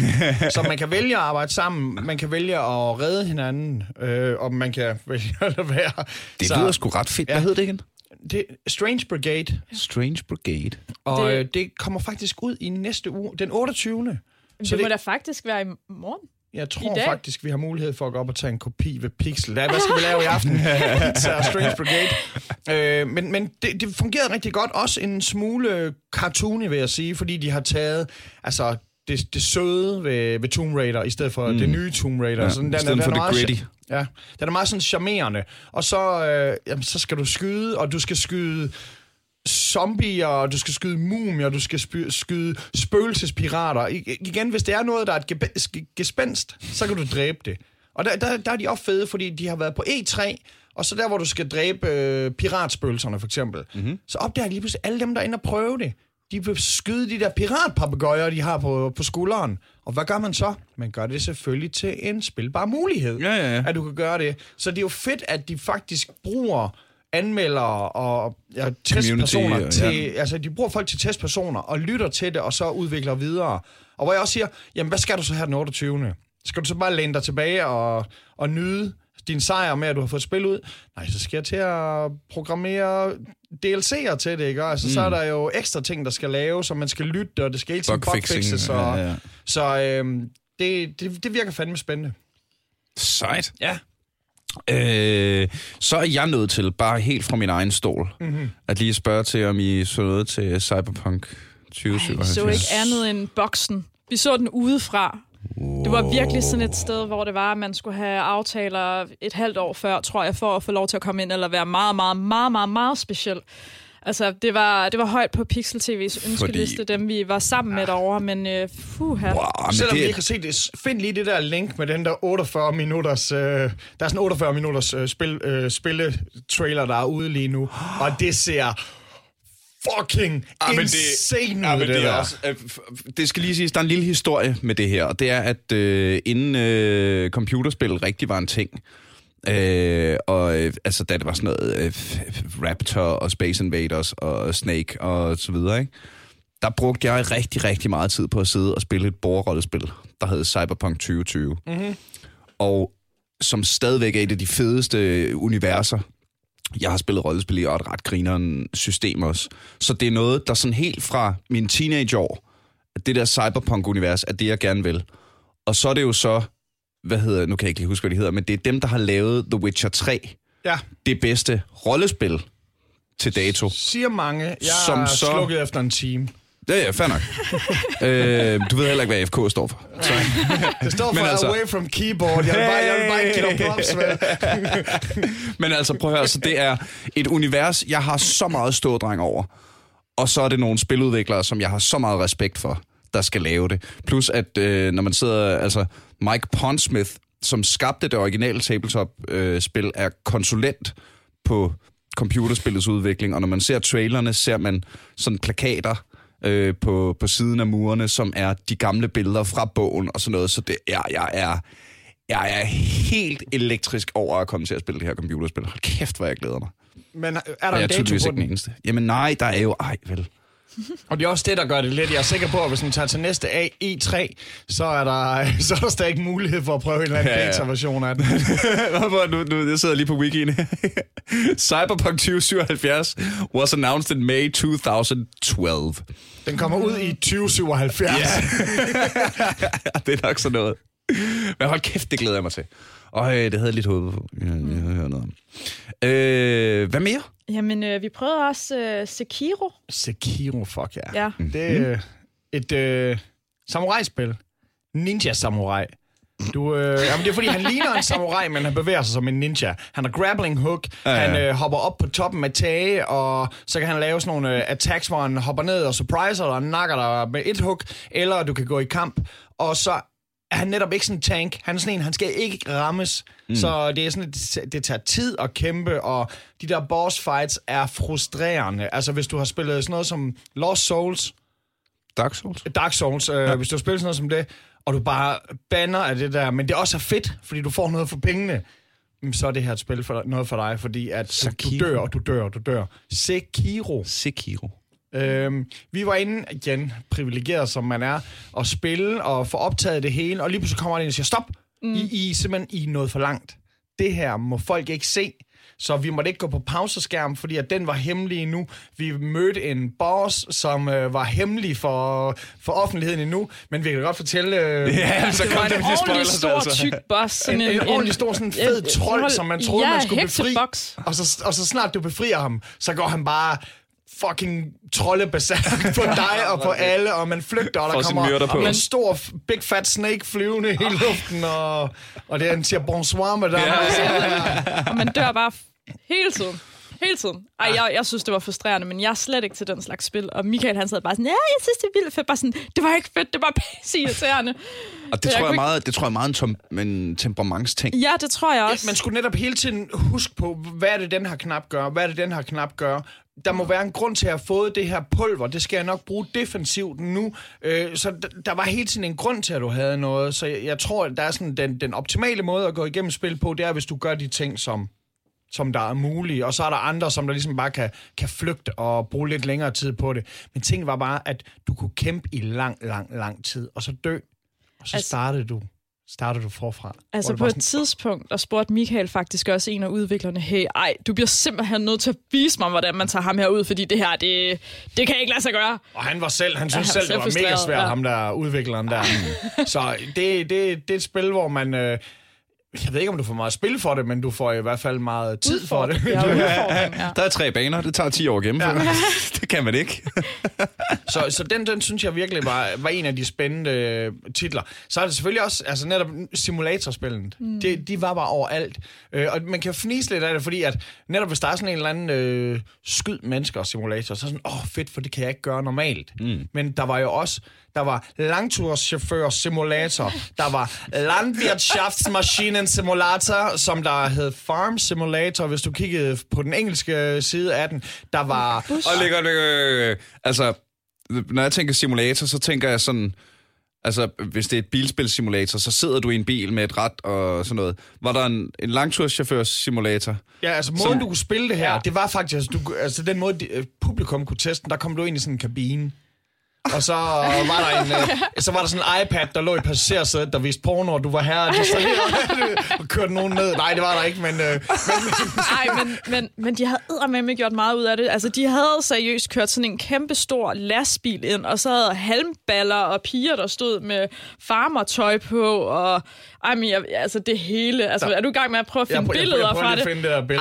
Så man kan vælge at arbejde sammen, man kan vælge at redde hinanden, og man kan vælge at lade være. Det lyder sgu ret fedt. Ja. Hvad hed det igen? Det Strange Brigade. Strange Brigade. Og det kommer faktisk ud i næste uge, den 28. Så det må da faktisk være i morgen. Jeg tror faktisk, vi har mulighed for at gå op og tage en kopi ved Pixel. Hvad skal vi lave i aften? Så Strange Brigade. Men det fungerede rigtig godt. Også en smule cartoony, vil jeg sige. Fordi de har taget altså, det søde ved Tomb Raider, i stedet for det nye Tomb Raider. Ja, sådan, i stedet for det gritty. Ja, den er meget sådan charmerende. Og så, så skal du skyde, og du skal skyde zombier, og du skal skyde mumier, og du skal skyde spøgelsespirater. Igen, hvis det er noget, der er et gespenst, så kan du dræbe det. Og der er de også fede, fordi de har været på E3, og så der, hvor du skal dræbe piratspøgelserne, for eksempel. Mm-hmm. Så opdager de lige pludselig alle dem, der er inde og prøve det. De vil skyde de der piratpapegøjer, de har på skulderen. Og hvad gør man så? Man gør det selvfølgelig til en spilbar mulighed, at du kan gøre det. Så det er jo fedt, at de faktisk bruger anmeldere og testpersoner til, altså de bruger folk til testpersoner og lytter til det, og så udvikler videre. Og hvor jeg også siger, jamen hvad skal du så her den 28. Skal du så bare læne dig tilbage og nyde din sejr med, at du har fået spil ud? Nej, så skal jeg til at programmere DLC'er til det, ikke? Altså, så er der jo ekstra ting, der skal laves, som man skal lytte, og det skal hele tiden bugfixes. Ja. Så det virker fandme spændende. Sejt. Ja. Så er jeg nødt til, bare helt fra min egen stol, at lige spørge til, om I så noget til Cyberpunk 2077. Så ikke andet end boksen. Vi så den udefra. Wow. Det var virkelig sådan et sted, hvor det var, at man skulle have aftaler et halvt år før, tror jeg, for at få lov til at komme ind, eller være meget, meget, meget, meget, meget speciel. Altså, det var højt på Pixel TV's ønskeliste, dem vi var sammen med derovre, men wow, selvom vi ikke har set det, find lige det der link med den der 48 minutters, der er sådan 48 minutters spilletrailer, der er ude lige nu, og det ser fucking insane ud, det der. Også, det skal lige siges, der er en lille historie med det her, og det er, at inden computerspil rigtig var en ting, altså da det var sådan noget Raptor og Space Invaders og Snake og så videre, ikke? Der brugte jeg rigtig, rigtig meget tid på at sidde og spille et borgerrollespil, der hed Cyberpunk 2020. Mm-hmm. Og som stadigvæk er et af de fedeste universer, jeg har spillet rollespil i, og et ret grineren system også. Så det er noget, der sådan helt fra mine teenageår, det der Cyberpunk-univers, er det, jeg gerne vil. Og så er det jo så, nu kan jeg ikke huske, hvad de hedder, men det er dem, der har lavet The Witcher 3. Ja. Det bedste rollespil til dato. Siger mange. Jeg er slukket efter en time. Det er fair nok. Du ved heller ikke, hvad FK står for. Så. Det står for altså, away from keyboard. Jeg vil bare ikke give dig props, vel? Men altså, prøv at høre, så det er et univers, jeg har så meget stådreng over. Og så er det nogle spiludviklere, som jeg har så meget respekt for, der skal lave det. Plus at når man sidder, altså Mike Pondsmith, som skabte det originale tabletop-spil, er konsulent på computerspillets udvikling, og når man ser trailerne, ser man sådan plakater på siden af murene, som er de gamle billeder fra bogen og sådan noget, så det er, jeg er helt elektrisk over at komme til at spille det her computerspil. Hold kæft, hvor jeg glæder mig. Men er der en dato på den? Jamen nej, der er jo vel. Og det er også det, der gør det lidt. Jeg er sikker på, at hvis man tager til næste E3, så er der stadig ikke mulighed for at prøve en eller anden beta-version af den. Nu, jeg sidder lige på wikien. Cyberpunk 2077 was announced in May 2012. Den kommer ud i 2077. Yeah. Det er nok sådan noget. Men hold kæft, det glæder jeg mig til. Og det havde jeg lidt håbet på. Jeg hører noget om. Hvad mere? Jamen, vi prøvede også Sekiro. Sekiro, fuck yeah. Ja. Det er et samurai-spil. Ninja-samurai. Jamen, det er fordi, han ligner en samurai, men han bevæger sig som en ninja. Han har grappling hook, han hopper op på toppen af tage, og så kan han lave sådan nogle attacks, hvor han hopper ned og surpriser dig og nakker dig med et hook, eller du kan gå i kamp, og så han er netop ikke sådan en tank. Han er sådan en, han skal ikke rammes. Mm. Så det er sådan, det tager tid at kæmpe, og de der boss fights er frustrerende. Altså, hvis du har spillet sådan noget som Lost Souls. Dark Souls? Dark Souls. Hvis du har spillet sådan noget som det, og du bare banner af det der, men det også er fedt, fordi du får noget for pengene, så er det her et spil for noget for dig, fordi at du dør. Sekiro. Vi var inde igen, privilegeret som man er, og spille og få optaget det hele, og lige pludselig kommer det ind og siger, stop, I er simpelthen noget for langt. Det her må folk ikke se. Så vi måtte ikke gå på pauseskærm, fordi at den var hemmelig endnu. Vi mødte en boss, som var hemmelig for offentligheden endnu. Men vi kan godt fortælle... Ja, så kom det en ordentlig stor, tyk boss. Sådan en ordentlig stor, sådan fed trold, som man troede, man skulle befri. Og så snart du befrier ham, så går han bare... fucking troldebasalt på dig og på alle, og man flygter, og der kommer en stor, big fat snake flyvende i luften, og det er, han siger bonsoir, madame. Ja. Og man dør bare hele tiden. Ej, jeg synes, det var frustrerende, men jeg er slet ikke til den slags spil. Og Michael, han sad bare sådan, ja, jeg synes, det er vildt fedt. Bare sådan, det var ikke fedt, det var pisseirriterende. Og det tror jeg meget en temperamentsting. Ja, det tror jeg også. Man skulle netop hele tiden huske på, hvad er det, den her knap gør? Der må være en grund til at have fået det her pulver. Det skal jeg nok bruge defensivt nu. Så der var hele tiden en grund til, at du havde noget. Så jeg tror, der er sådan den optimale måde at gå igennem spil på, det er, hvis du gør de ting, som der er mulige. Og så er der andre, som der ligesom bare kan flygte og bruge lidt længere tid på det. Men ting var bare, at du kunne kæmpe i lang tid, og så dø. Og så startede du forfra. Altså på et tidspunkt, og spurgte Michael faktisk også en af udviklerne, hey, ej, du bliver simpelthen nødt til at vise mig, hvordan man tager ham her ud, fordi det her, det kan jeg ikke lade sig gøre. Og han synes selv, det var mega svært, ham der udvikleren der. Så det er et spil, hvor man... jeg ved ikke, om du får meget spil for det, men du får i hvert fald meget tid for det. Ja. Der er 3 baner, det tager 10 år at gennemføre. Ja. Det kan man ikke. så den synes jeg virkelig var en af de spændende titler. Så er det selvfølgelig også altså netop simulatorspillet. De var bare overalt. Og man kan fnise lidt af det, fordi at netop hvis der er sådan en eller anden skyd mennesker simulator, så er sådan, fedt, for det kan jeg ikke gøre normalt. Men der var jo også... Der var langturschauffør-simulator. Der var landwirtschaftsmaschinen-simulator, som der hed Farm Simulator, hvis du kiggede på den engelske side af den. Der var... Altså, når jeg tænker simulator, så tænker jeg sådan... Altså, hvis det er et bilspilsimulator, så sidder du i en bil med et rat og sådan noget. Var der en langturschauffør-simulator? Ja, altså måden, du kunne spille det her, det var faktisk... Altså, den måde, publikum kunne teste den, der kom du ind i sådan en kabine. Og så var der sådan en iPad, der lå i passagersædet, der viste porno, og du var herre, og kørte nogen ned. Nej, det var der ikke, men... men de havde eddermame gjort meget ud af det. Altså, de havde seriøst kørt sådan en kæmpe stor lastbil ind, og så havde halmballer og piger, der stod med farmertøj på, og... altså det hele. Altså, er du i gang med at prøve at finde billeder fra det? Det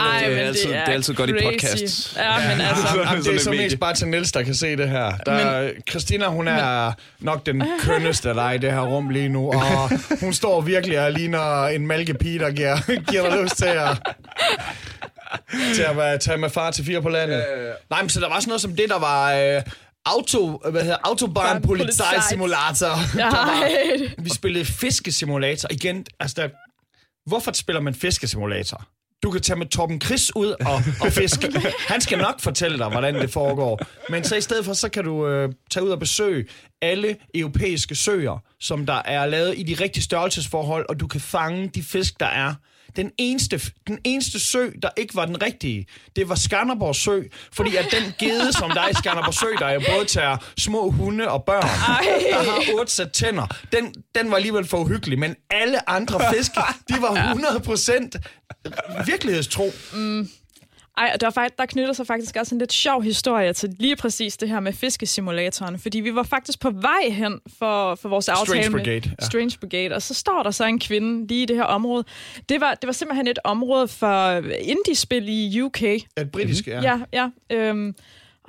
er altid godt i podcast. Ja, men altså... det er så mest bare til Niels, der kan se det her. Christina, hun er nok den kønneste af dig i det her rum lige nu, og hun står virkelig og ligner en malkepige, der giver dig lyst til at tage med far til 4 på landet. Nej, men så der var sådan noget som det, der var... Autobahnpolizeisimulator. Vi spillede fiskesimulator. Igen, altså hvorfor spiller man fiskesimulator? Du kan tage med Torben Chris ud og fiske. Han skal nok fortælle dig, hvordan det foregår. Men så i stedet for, så kan du tage ud og besøge alle europæiske søer, som der er lavet i de rigtige størrelsesforhold, og du kan fange de fisk, der er. Den eneste sø, der ikke var den rigtige, det var Skanderborg Sø, fordi at den gede, som der er i Skanderborg Sø, der jo både tager små hunde og børn, der har 8 sæt tænder, den var alligevel for uhyggelig, men alle andre fisk, de var 100% virkelighedstro. Ej, og der knytter sig faktisk også en lidt sjov historie til lige præcis det her med fiskesimulatoren, fordi vi var faktisk på vej hen for vores aftale med Strange Brigade, og så står der så en kvinde lige i det her område. Det var simpelthen et område for indie-spil i UK. Et britisk, ja. Og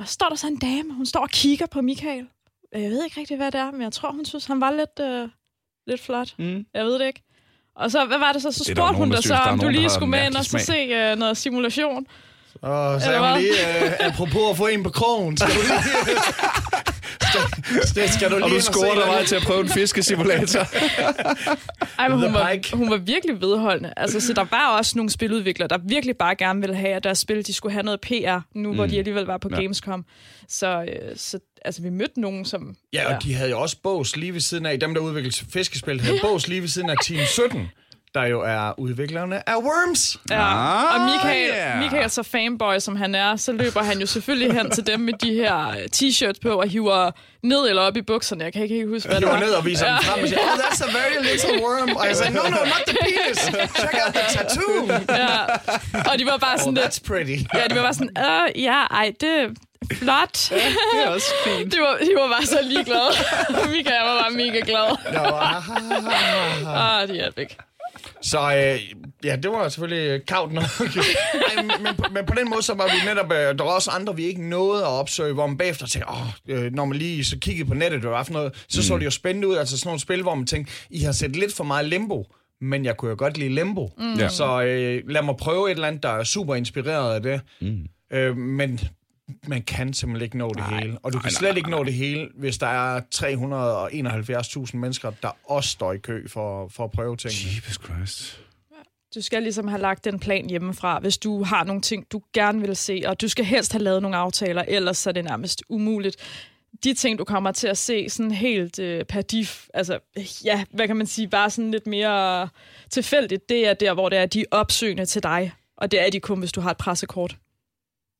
så står der så en dame, hun står og kigger på Michael. Jeg ved ikke rigtig, hvad det er, men jeg tror, hun synes, han var lidt flot. Jeg ved det ikke. Og så, hvad var det så? Så spurgte hun dig så, om du lige skulle med ind og så se noget simulation. Og så er hun lige, apropos at få en på krogen, skal du lige, Skal du lige og du scorer dig meget til at prøve en fiskesimulator. Ej, men hun var virkelig vedholdende. Altså, så der var også nogle spiludviklere, der virkelig bare gerne ville have, at deres spil, de skulle have noget PR, nu hvor de alligevel var på Gamescom. Så altså, vi mødte nogen, som... Ja, og de havde jo også Bås lige ved siden af, dem der udviklede fiskespil, havde Bås lige ved siden af Team 17. Der jo er udviklerne af Worms. Ja, og Michael så fanboy, som han er, så løber han jo selvfølgelig hen til dem med de her t-shirts på og hiver ned eller op i bukserne. Jeg kan ikke huske, hvad det var. Hiver ned og viser dem frem og siger, oh, that's a very little worm. Og jeg sagde, no, not the penis. Check out the tattoo. Ja, og de var bare sådan lidt... Oh, that's pretty. Ja, de var bare sådan, det... Flot. Ja, det er også fint. De var bare så ligeglade. Michael var bare mega glad. Åh, det er epic. Så det var selvfølgelig kavt nok. Ej, men på den måde, så var vi netop... der var også andre, vi ikke nåede at opsøge, hvor man bagefter tænkte, når man lige så kiggede på nettet, det var sådan noget, så det jo spændende ud. Altså sådan nogle spil, hvor man tænkte, I har set lidt for meget Limbo, men jeg kunne jo godt lide Limbo. Mm. Så lad mig prøve et eller andet, der er super inspireret af det. Mm. Men man kan simpelthen ikke nå det hele. Og du kan slet ikke nå det hele, hvis der er 371.000 mennesker, der også står i kø for at prøve tingene. Jesus Christ. Du skal ligesom have lagt den plan hjemmefra, hvis du har nogle ting, du gerne vil se, og du skal helst have lavet nogle aftaler, ellers så er det nærmest umuligt. De ting, du kommer til at se sådan helt per diff, altså, ja, hvad kan man sige, bare sådan lidt mere tilfældigt, det er der, hvor det er, de opsøgende til dig, og det er de kun, hvis du har et pressekort.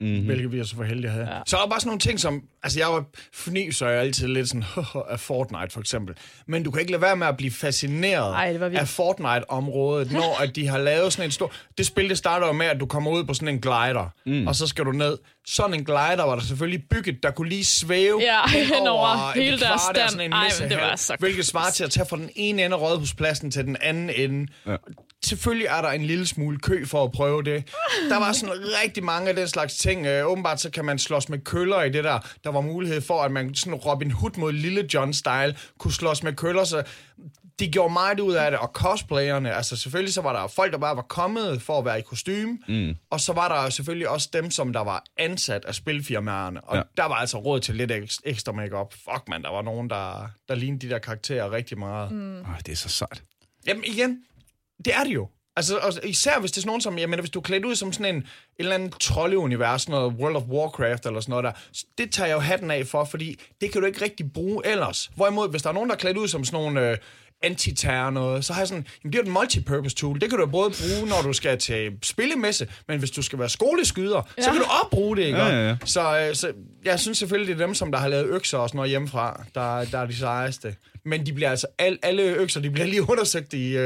Mm-hmm. Hvilket vi er så for heldige havde. Ja. Så er der bare sådan nogle ting som... Altså, jeg var fniser jo altid lidt sådan af Fortnite, for eksempel. Men du kan ikke lade være med at blive fascineret af Fortnite-området, når at de har lavet sådan en stor... Det spil, det starter jo med, at du kommer ud på sådan en glider, og så skal du ned. Sådan en glider var der selvfølgelig bygget, der kunne lige svæve over hele deres stand. Hvilket svarer til at tage fra den ene ende af Rådhuspladsen til den anden ende. Ja. Selvfølgelig er der en lille smule kø for at prøve det. Der var sådan rigtig mange af den slags ting. Åbenbart så kan man slås med køller i det der. Der var mulighed for, at man sådan Robin Hood mod Lille John-style kunne slås med køller. Så det gjorde meget ud af det. Og cosplayerne, altså selvfølgelig så var der folk, der bare var kommet for at være i kostume. Mm. Og så var der selvfølgelig også dem, som der var ansat af spilfirmaerne. Og der var altså råd til lidt ekstra make-up. Fuck man, der var nogen, der lignede de der karakterer rigtig meget. Det er så sejt. Jamen igen... Det er det jo. Altså, især hvis det er sådan nogen som... Jeg mener, hvis du er klædt ud som sådan en eller anden troldeunivers, noget World of Warcraft eller sådan noget der, det tager jeg jo hatten af for, fordi det kan du ikke rigtig bruge ellers. Hvorimod, hvis der er nogen, der er klædt ud som sådan nogle anti-terror noget, så har jeg sådan... Jamen, det er jo et multipurpose tool. Det kan du både bruge, når du skal til spillemesse, men hvis du skal være skoleskyder, så kan du også bruge det, ikke? Ja. Så jeg synes selvfølgelig, det er dem, som der har lavet økser og sådan noget hjemmefra, der er de sejeste. Men de bliver altså alle økser, de bliver lige undersøgt i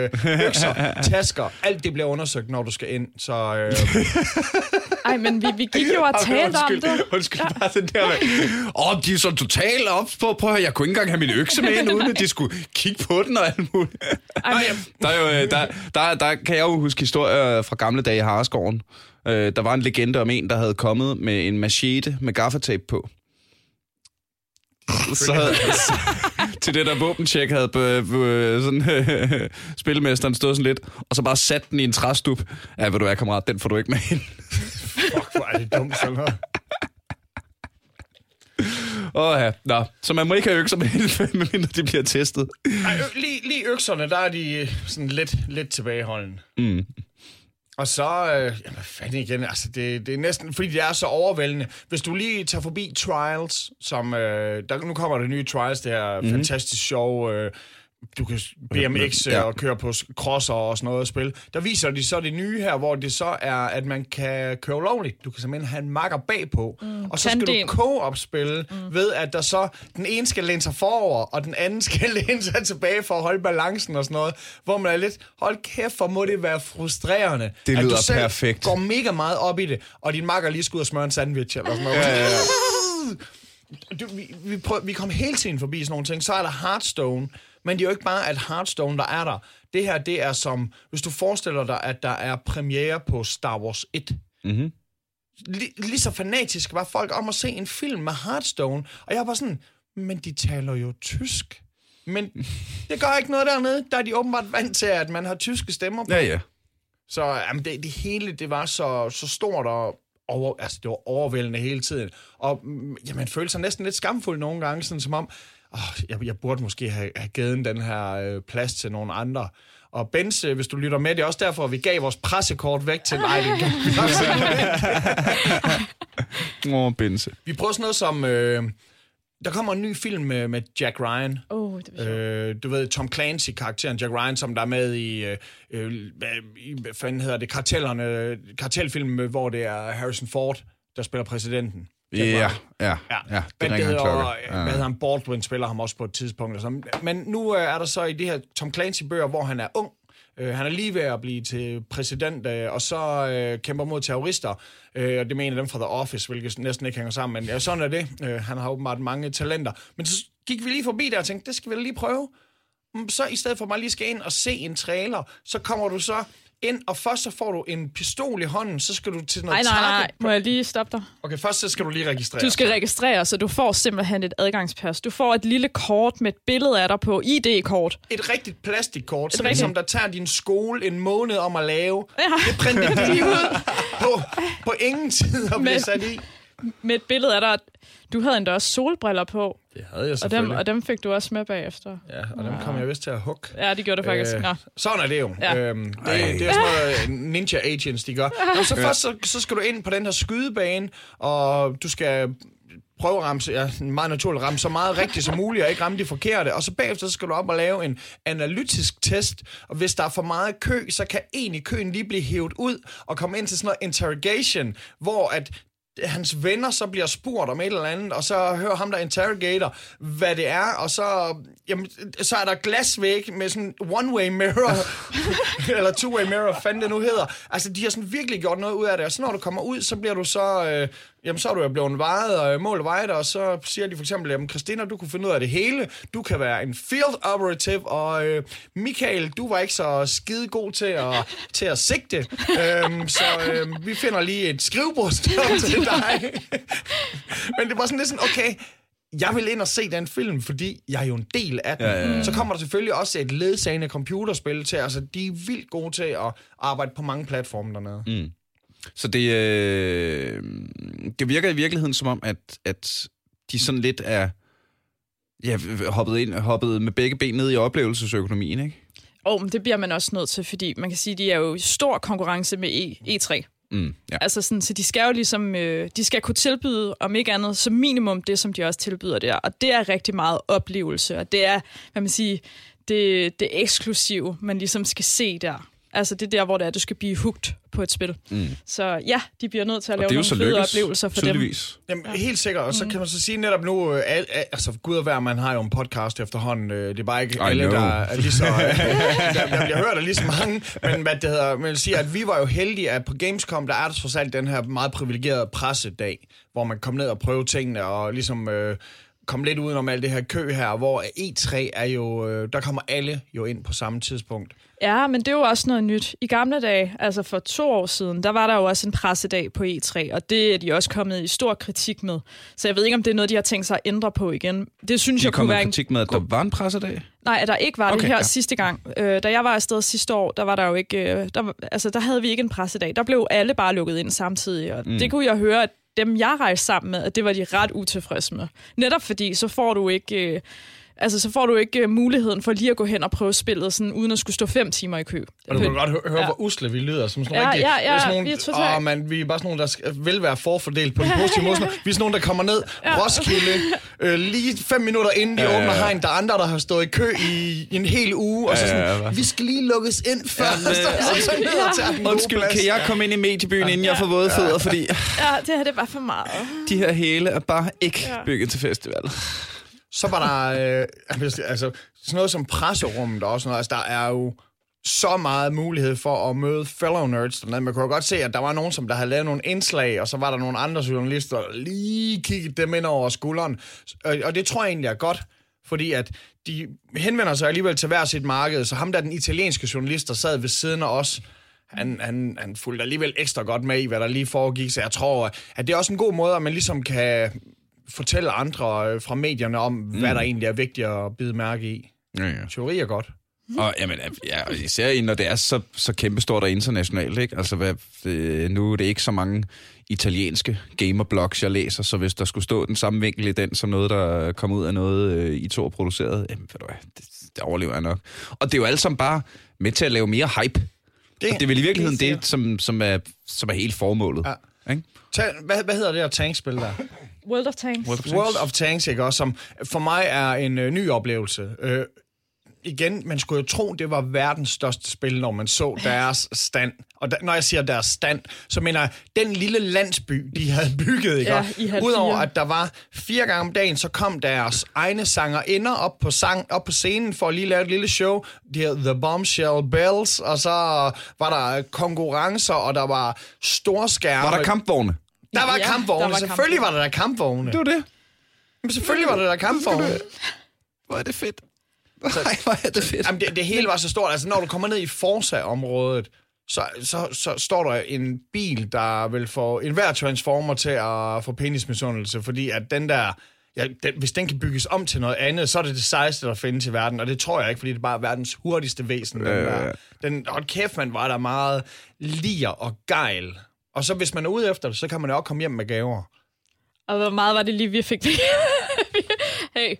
økser, tasker. Alt det bliver undersøgt, når du skal ind, så... Ej, men vi gik jo og talte om det. Undskyld bare det der med... de er så totalt ops på. Prøv at høre, jeg kunne ikke engang have mine økser med ind, uden at de skulle kigge på den og alt muligt. Der kan jeg jo huske historier fra gamle dage i Harskoven. Der var en legende om en, der havde kommet med en machete med gaffatape på. Så til det der våbentjek havde spilmesteren stod sådan lidt, og så bare satte den i en træstup. Ja, ved du hvad, kammerat, den får du ikke med ind. Fuck, hvor er det dumt sådan noget. Så man må ikke have økser med hele, medmindre de bliver testet. Ej, lige økserne, der er de sådan lidt tilbageholdende. Mm. Og så, jamen fanden igen, altså det er næsten, fordi det er så overvældende. Hvis du lige tager forbi Trials, som, nu kommer der nye Trials, det her fantastisk show, du kan BMX og køre på crosser og sådan noget at spille. Der viser de så det nye her, hvor det så er, at man kan køre lovligt. Du kan simpelthen have en makker bagpå, og så skal du co-op-spille ved, at der så den ene skal læne sig forover, og den anden skal læne sig tilbage for at holde balancen og sådan noget, hvor man er lidt, hold kæft, for må det være frustrerende. Det lyder perfekt. At du selv går mega meget op i det, og din makker lige skal ud og smøre en sandwich eller sådan noget. Vi kom hele tiden forbi sådan nogle ting. Så er der Hearthstone. Men det er jo ikke bare, at Hearthstone, der er der. Det her, det er som... Hvis du forestiller dig, at der er premiere på Star Wars 1. Mm-hmm. Lige så fanatisk var folk om at se en film med Hearthstone. Og jeg var sådan... Men de taler jo tysk. Men det gør ikke noget dernede. Der er de åbenbart vant til, at man har tyske stemmer på. Ja. Så jamen, det hele, det var så stort og det var overvældende hele tiden. Og ja, man følte sig næsten lidt skamfuld nogle gange, sådan som om, jeg burde måske have givet den her plads til nogle andre. Og Benz, hvis du lytter med, det er også derfor, at vi gav vores pressekort væk til Leiden. Benz. Vi prøver sådan noget som... der kommer en ny film med Jack Ryan. Du ved, Tom Clancy-karakteren Jack Ryan, som der er med i... hvad fanden hedder det? Kartelfilm, hvor det er Harrison Ford, der spiller præsidenten. Ja. Det ringer han klokke. Hvad hedder han? Baldwin spiller ham også på et tidspunkt. Og sådan. Men nu er der så i det her Tom Clancy-bøger, hvor han er ung. Han er lige ved at blive til præsident, og så kæmper mod terrorister. Og det mener dem fra The Office, hvilket næsten ikke hænger sammen. Men sådan er det. Han har åbenbart mange talenter. Men så gik vi lige forbi der og tænkte, det skal vi lige prøve. Så i stedet for mig lige skal ind og se en trailer, så kommer du så ind, og først så får du en pistol i hånden, så skal du til noget... Nej. Må jeg lige stoppe dig? Okay, først så skal du lige registrere. Du skal registrere, så du får simpelthen et adgangspas. Du får et lille kort med et billede af dig på, ID-kort. Et rigtigt plastikkort, som der tager din skole en måned om at lave. Ja. Det printer lige ud på ingen tid at blive sat i. Med et billede af dig. Du havde endda også solbriller på. Det havde jeg selvfølgelig. Og dem fik du også med bagefter. Ja, og dem kom jeg vist til at hugge. Ja, det gjorde det faktisk. Sådan er det jo. Ja. Det er sådan noget Ninja Agents, de gør. Men så først så skal du ind på den her skydebane, og du skal prøve at ramme, meget naturligt ramme så meget rigtigt som muligt, og ikke ramme de forkerte. Og så bagefter så skal du op og lave en analytisk test, og hvis der er for meget kø, så kan en i køen lige blive hævet ud og komme ind til sådan noget interrogation, hvor at hans venner så bliver spurgt om et eller andet, og så hører ham der interrogator, hvad det er, og så er der glasvæg med sådan one-way mirror, eller two-way mirror, fanden det nu hedder. Altså, de har sådan virkelig gjort noget ud af det, og så når du kommer ud, så bliver du så... så er du jo blevet vejet og målet vejet, og så siger de for eksempel, jamen Christina, du kunne finde ud af det hele, du kan være en field operative, og Michael, du var ikke så skide god til at sigte, så vi finder lige et skrivebordsstol til dig. Men det var sådan lidt sådan, okay, jeg vil ind og se den film, fordi jeg er jo en del af den. Ja. Så kommer der selvfølgelig også et ledsagende computerspil til, altså de er vildt gode til at arbejde på mange platforme dernede. Mm. Så det virker i virkeligheden som om, at de sådan lidt er hoppet med begge ben ned i oplevelsesøkonomien, ikke? Men det bliver man også nødt til, fordi man kan sige, at de er jo i stor konkurrence med E3. Ja. Altså sådan, så de skal jo ligesom, de skal kunne tilbyde, om ikke andet, som minimum det, som de også tilbyder der. Og det er rigtig meget oplevelse, og det er, hvad man siger, det eksklusive, man ligesom skal se der. Altså det der, hvor det er, du skal blive hugt på et spil. Mm. Så ja, de bliver nødt til at lave nogle fede oplevelser for tydeligvis. Dem. Jamen, helt sikkert. Og så kan man så sige netop nu, gud og vær, man har jo en podcast efterhånden. Det er bare ikke alle, der er lige så... der bliver hørt af lige så mange. Men hvad det hedder, man vil sige, at vi var jo heldige, at på Gamescom, der er der trods alt den her meget privilegerede pressedag, hvor man kom ned og prøve tingene og ligesom... kom lidt udenom alt det her kø her, hvor E3 er jo... der kommer alle jo ind på samme tidspunkt. Ja, men det er jo også noget nyt. I gamle dage, altså for 2 år siden, der var der jo også en pressedag på E3, og det er de også kommet i stor kritik med. Så jeg ved ikke, om det er noget, de har tænkt sig at ændre på igen. Det synes de jeg kunne være... De kritik med, at der var en pressedag? Nej, at der ikke var det her sidste gang. Da jeg var afsted sidste år, der var der jo ikke... der havde vi ikke en pressedag. Der blev alle bare lukket ind samtidig, og det kunne jeg høre, at dem, jeg rejste sammen med, at det var de ret utilfredse med. Netop fordi, så får du ikke muligheden for lige at gå hen og prøve spillet, sådan, uden at skulle stå 5 timer i kø. Og du kan godt høre, hvor usle vi lyder. Som sådan vi er bare sådan nogle, der vil være forfordelt på en positiv måde. Vi er sådan nogle, der kommer ned. Roskilde, lige 5 minutter inden de åbner hegn. Der er andre, der har stået i kø i en hel uge. Og så sådan, vi skal lige lukkes ind før. Undskyld, kan jeg komme ind i mediebyen, inden jeg får våde fødder? Fordi det her, det er bare for meget. De her hæle er bare ikke bygget til festival. Så var der sådan noget som presserummet og sådan noget. Altså, der er jo så meget mulighed for at møde fellow nerds dernede. Man kunne godt se, at der var nogen, som der havde lavet nogle indslag, og så var der nogle andre journalister, der lige kiggede dem ind over skulderen. Og det tror jeg egentlig er godt, fordi at de henvender sig alligevel til hver sit marked. Så ham der, den italienske journalist, der sad ved siden af os, han fulgte alligevel ekstra godt med i, hvad der lige foregik. Så jeg tror, at det er også en god måde, at man ligesom kan... fortælle andre fra medierne om, hvad der egentlig er vigtigt at bide mærke i. Ja. Teori er godt. Og jamen, ja, især når det er så kæmpestort og internationalt, ikke? Altså, nu er det ikke så mange italienske gamerblogs, jeg læser, så hvis der skulle stå den samme vinkel i den, som noget, der kom ud af noget, I to har produceret, jamen, ved du hvad, det overlever jeg nok. Og det er jo alle sammen bare med til at lave mere hype. Det er vel i virkeligheden det, som er helt formålet. Ja. Hvad hedder det her tankspil der? World of Tanks. World of Tanks, ikke også? Som for mig er en ny oplevelse. Igen, man skulle jo tro, det var verdens største spil, når man så deres stand. Og når jeg siger deres stand, så mener jeg, den lille landsby, de havde bygget, ikke? Ja, udover at der var 4 gange om dagen, så kom deres egne sangerinder op på scenen for at lige lave et lille show. De havde The Bombshell Bells, og så var der konkurrencer, og der var storskærme. Var der kampvogne? Der var kampvogne. Det var det. Men selvfølgelig var der kampvogne. Hvor er det fedt. Nej, hvor er det fedt. Jamen, det hele var så stort. Altså, når du kommer ned i Forza-området, så står der en bil, der vil få enhver transformer til at få penismisundelse, fordi at den der... Ja, hvis den kan bygges om til noget andet, så er det det sejeste, der findes i verden. Og det tror jeg ikke, fordi det er bare verdens hurtigste væsen. Den hold kæft, man var der meget lir og gejl. Og så hvis man er ude efter det, så kan man jo også komme hjem med gaver. Og hvor meget var det lige, vi fik det? Hey...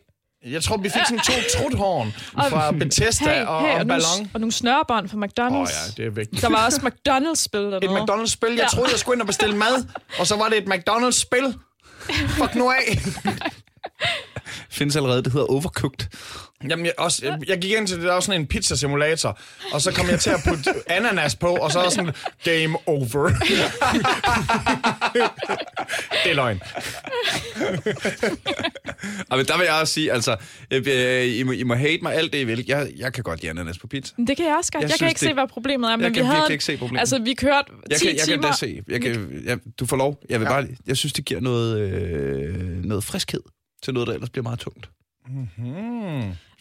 Jeg tror, vi fik sådan 2 truthorn fra Bethesda og en ballon. Og nogle snørebånd fra McDonald's. Ja, det er vigtigt. Der var også McDonald's-spil dernede. Et McDonald's-spil. Jeg troede, jeg skulle ind og bestille mad, og så var det et McDonald's-spil. Fuck nu af. Findes allerede, det hedder Overcooked. Jamen, jeg gik ind til det, der var sådan en pizzasimulator, og så kom jeg til at putte ananas på, og så var sådan, game over. Det er løgn. Men der vil jeg også sige, altså, I må hate mig alt det, I vil. Jeg kan godt lide ananas på pizza. Det kan jeg også godt. Jeg kan ikke se, hvad problemet er. Men jeg kan virkelig ikke se problemet. Altså, vi kørte 10 timer. Du får lov. Jeg synes, det giver noget friskhed til noget, der ellers bliver meget tungt. Mm-hmm.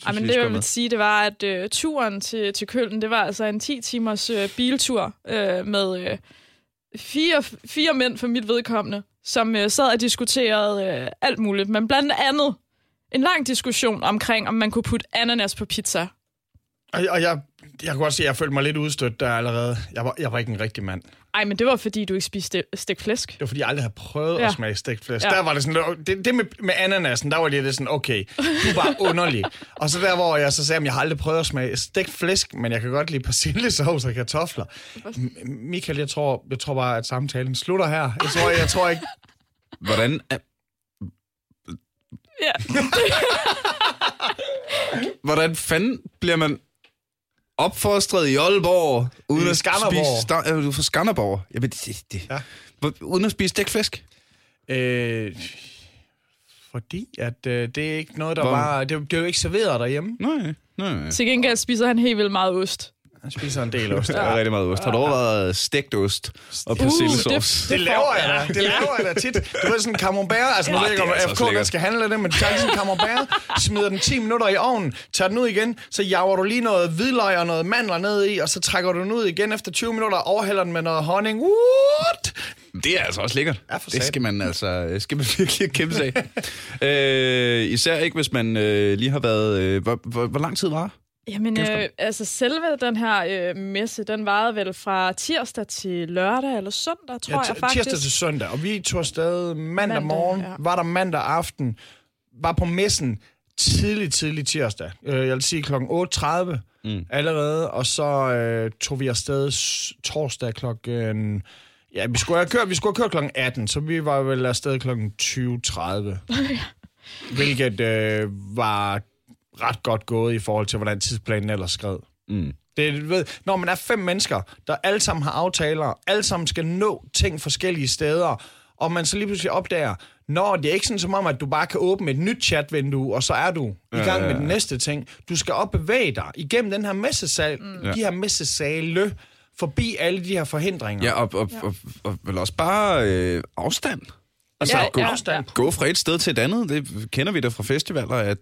Men det, jeg vil sige, det var, at turen til Köln, det var altså en 10-timers biltur med fire mænd for mit vedkommende, som sad og diskuterede alt muligt, men blandt andet en lang diskussion omkring, om man kunne putte ananas på pizza. Og jeg kan godt se, at jeg følte mig lidt udstødt der allerede. Jeg var ikke en rigtig mand. Ej, men det var, fordi du ikke spiste stegflæsk. Det var, fordi jeg aldrig havde prøvet at smage stegflæsk. Ja. Der var det sådan, det med ananasen, der var det lidt sådan, okay, du var underlig. Og så der, hvor jeg så sagde, at jeg har aldrig prøvet at smage stegflæsk, men jeg kan godt lide persillesauce og kartofler. Michael, jeg tror bare, at samtalen slutter her. Jeg tror ikke... Hvordan... Ja. Hvordan fanden bliver man... opfostret i Aalborg, uden at spise... Du fra Skanderborg. Jamen, det. Ja. Uden at spise stegflæsk? Fordi at det er ikke noget, der var... Det blev jo ikke serveret derhjemme. Nej. Til gengæld spiser han helt vildt meget ost. Han spiser en del ost. Ja, rigtig meget ost. Har du overvejet stegt ost og persillesauce? Det laver jeg da. Det laver jeg da tit. Du ved, sådan en camembert. Altså, nu ved jeg ikke, om FK, der skal handle det, men du tager sådan en camembert, smider den 10 minutter i ovnen, tager den ud igen, så jager du lige noget hvidløg og noget mandler ned i, og så trækker du den ud igen efter 20 minutter og overhælder den med noget honning. What? Det er altså også lækkert. Det skal man virkelig kæmpe sig af. Især ikke, hvis man lige har været... Hvor lang tid var det? Jamen, altså selve den her messe, den varede vel fra tirsdag til lørdag eller søndag, tror jeg faktisk. Tirsdag til søndag, og vi tog afsted mandag morgen, var der mandag aften, var på messen tidlig tirsdag, jeg vil sige kl. 8:30 allerede, og så tog vi afsted torsdag klokken... Ja, vi skulle have kørt kl. 18, så vi var vel afsted kl. 20:30, hvilket var... ret godt gået i forhold til, hvordan tidsplanen ellers skred. Det, ved, når man er 5 mennesker, der alle sammen har aftaler, alle sammen skal nå ting forskellige steder, og man så lige pludselig opdager, når det er ikke sådan som om, at du bare kan åbne et nyt chatvindue, og så er du i gang med den næste ting. Du skal op bevæge dig igennem den her messesal, de her messesale, forbi alle de her forhindringer. Ja, og vel også bare afstand. Altså, gå fra et sted til et andet, det kender vi da fra festivaler, at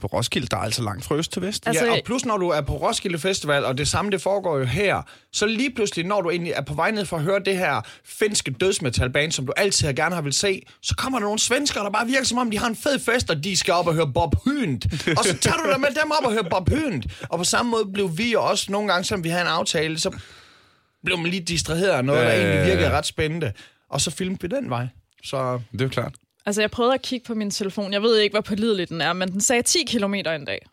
på Roskilde, der er altså langt fra øst til vest. Altså, ja, og plus når du er på Roskilde Festival, og det samme det foregår jo her, så lige pludselig, når du egentlig er på vej ned for at høre det her finske dødsmetalband, som du altid gerne har vil se, så kommer der nogle svenskere, der bare virker som om, de har en fed fest, og de skal op og høre Bob Hynd. Og så tager du dig med dem op og hører Bob Hynd. Og på samme måde blev vi også nogle gange, som vi havde en aftale, så blev man lige distraheret af noget, der egentlig virkede ret spændende. Og så filmte vi den vej. Så det er klart. Altså, jeg prøvede at kigge på min telefon. Jeg ved ikke, hvor pålidelig den er, men den sagde 10 kilometer en dag.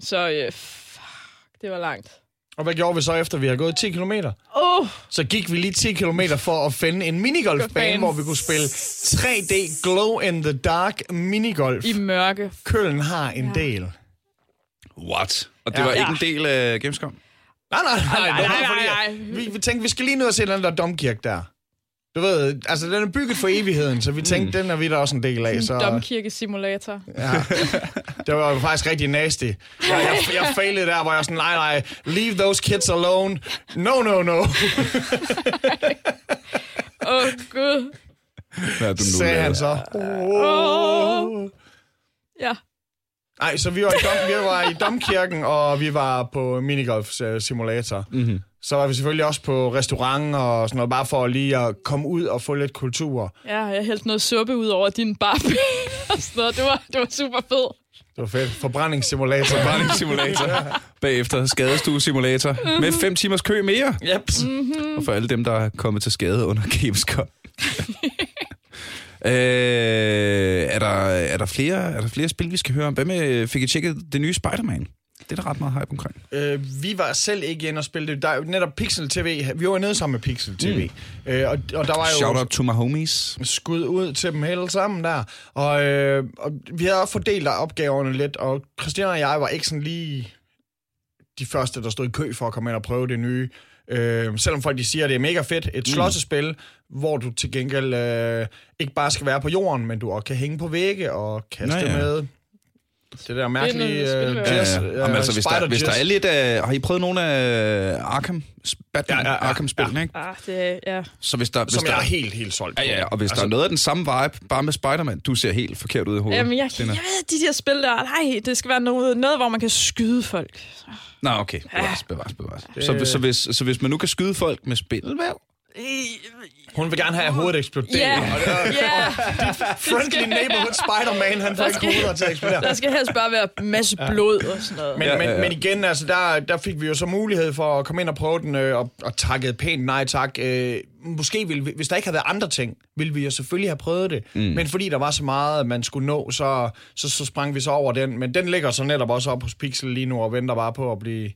Så det var langt. Og hvad gjorde vi så, efter vi havde gået 10 kilometer? Så gik vi lige 10 kilometer for at finde en minigolfbane, hvor vi kunne spille 3D glow in the dark minigolf. I mørke. Köln har en del. What? Og det var ikke en del af Gamescom? Nej. Vi tænkte, vi skal lige ned og se den der domkirke der. Du ved, altså den er bygget for evigheden, så vi tænkte, den er vi da også en del af. Så... domkirkesimulator. Ja, det var jo faktisk rigtig nasty. Jeg failede der, hvor jeg var sådan, nej, leave those kids alone. No. Åh, Gud. Sagde han så. Ja. Nej, så vi var i domkirken, og vi var på minigolf-simulator. Mm-hmm. Så var vi selvfølgelig også på restaurant og sådan noget, bare for lige at komme ud og få lidt kultur. Ja, jeg hældte noget suppe ud over din barbie og sådan noget. Det var super fedt. Det var fedt. Forbrændingssimulator. Ja. Bagefter skadestuesimulator. Mm-hmm. Med 5 timers kø mere. Yep. Mm-hmm. Og for alle dem, der er kommet til skade under Gamescom. Er der flere spil, vi skal høre om? Hvad med, fik I tjekket det nye Spider-Man? Det er der ret meget hype omkring. Vi var selv ikke inde og spille det. Der er jo netop Pixel TV. Vi var nede sammen med Pixel TV. Og der var jo shout out to my homies. Skud ud til dem hele sammen der. Og vi havde også fordelt opgaverne lidt. Og Christina og jeg var ikke sådan lige de første, der stod i kø for at komme ind og prøve det nye. Selvom folk de siger, at det er mega fedt. Et slåssespil, hvor du til gengæld ikke bare skal være på jorden, men du også kan hænge på vægge og kaste med... Det der mærkelige altså, hvis der er lidt har I prøvet nogle af Arkham-spillene, ikke? Så hvis der... Som jeg er helt solgt på. Ja, og hvis der er noget af den samme vibe, bare med Spider-Man, du ser helt forkert ud i hovedet. Jamen, jeg ved, de der spil der... Nej, det skal være noget, hvor man kan skyde folk. Nå, okay. Bevares. Så hvis man nu kan skyde folk med spil, vel? Hun vil gerne have, at hovedet eksploderer. Friendly neighborhood Spider-Man, han får ikke hovedet til at eksplodere. Der skal helst bare være masse blod og sådan noget. Men igen, altså, der fik vi jo så mulighed for at komme ind og prøve den, og takkede pænt nej tak. Måske ville vi, hvis der ikke havde været andre ting, ville vi jo selvfølgelig have prøvet det. Men fordi der var så meget, man skulle nå, så sprang vi så over den. Men den ligger så netop også op hos Pixel lige nu og venter bare på at blive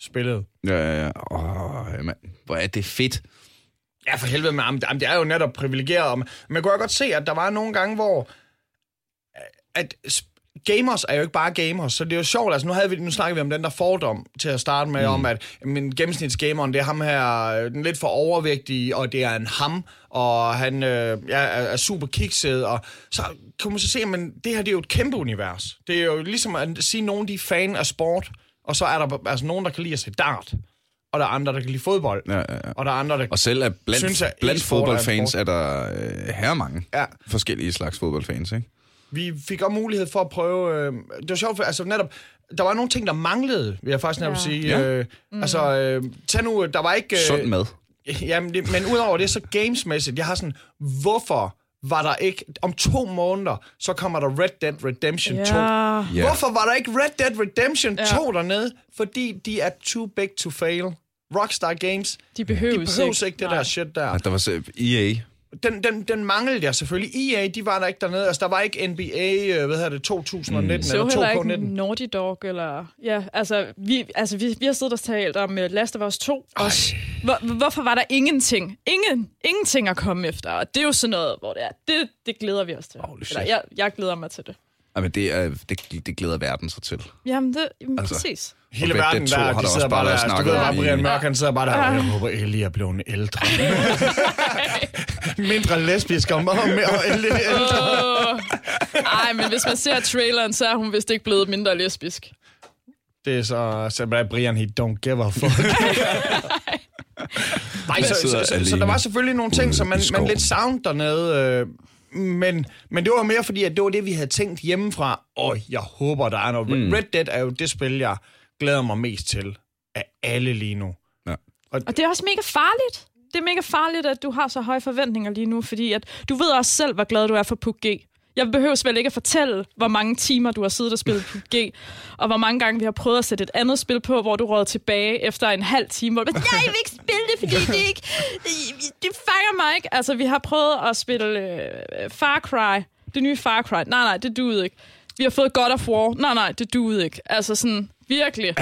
spillet. Ja. Åh, man. Hvor er det fedt. Ja, for helvede, men det er jo netop privilegeret. Men jeg kunne godt se, at der var nogle gange, hvor... At gamers er jo ikke bare gamers, så det er jo sjovt. Altså, nu snakker vi om den der fordom til at starte med, om at gennemsnitsgameren, det er ham her, den lidt for overvægtige, og det er en ham, og han er super kikset, og så kan man så se, men det her, det er jo et kæmpe univers. Det er jo ligesom at sige, nogen de er fan af sport, og så er der altså nogen, der kan lide at se dart. Og der er andre, der kan lide fodbold. Ja. Og der er andre, der og selv er blandt fodboldfans er der herremange forskellige slags fodboldfans, ikke? Vi fik også mulighed for at prøve... det var sjovt, for, altså netop... Der var nogle ting, der manglede, vil jeg faktisk netop sige. Ja. Altså, tag nu... Der var ikke... sund mad. Jamen, men udover det, så gamesmæssigt. Jeg har sådan... Hvorfor var der ikke... Om 2 måneder, så kommer der Red Dead Redemption 2. Yeah. Hvorfor var der ikke Red Dead Redemption 2 dernede? Fordi de er too big to fail. Rockstar Games, de behøver ikke det der shit der. Der var EA. Den manglede jeg selvfølgelig. EA, de var der ikke dernede. Altså, der var ikke NBA, 2019 så eller 2019. Så heller ikke Naughty Dog, eller... Ja, altså, vi har siddet og talt om Last of Us 2. Hvorfor var der ingenting? Ingenting at komme efter. Og det er jo sådan noget, hvor det er. Det glæder vi os til. Eller, jeg glæder mig til det. Jamen, det glæder verden sig til. Jamen, altså, præcis. Hele verden, der sidder bare der og snakker. Brian Mørk, han sidder bare der. Jeg håber, Ellie er blevet ældre. Mindre lesbisk og Ellie ældre. Nej, men hvis man ser traileren, så er hun vist ikke blevet mindre lesbisk. Det er så Brian, he don't give a fuck. Nej, så der var selvfølgelig nogle ting, som man lidt savnede dernede, men det var mere fordi, at det var det, vi havde tænkt hjemmefra. Og jeg håber, der er noget. Red Dead er jo det spil, jeg glæder mig mest til af alle lige nu. Ja. Og det er også mega farligt. Det er mega farligt, at du har så høje forventninger lige nu, fordi at du ved også selv, hvor glad du er for PUBG. Jeg behøver vel ikke at fortælle, hvor mange timer du har siddet og spillet PUBG, og hvor mange gange vi har prøvet at sætte et andet spil på, hvor du råder tilbage efter en halv time, hvor du nej, jeg vil ikke spille det, fordi det ikke... Det fanger mig ikke. Altså, vi har prøvet at spille Far Cry, det nye Far Cry. Nej, det duede ikke. Vi har fået God of War. Nej, det duede ikke. Altså sådan... Virkelig.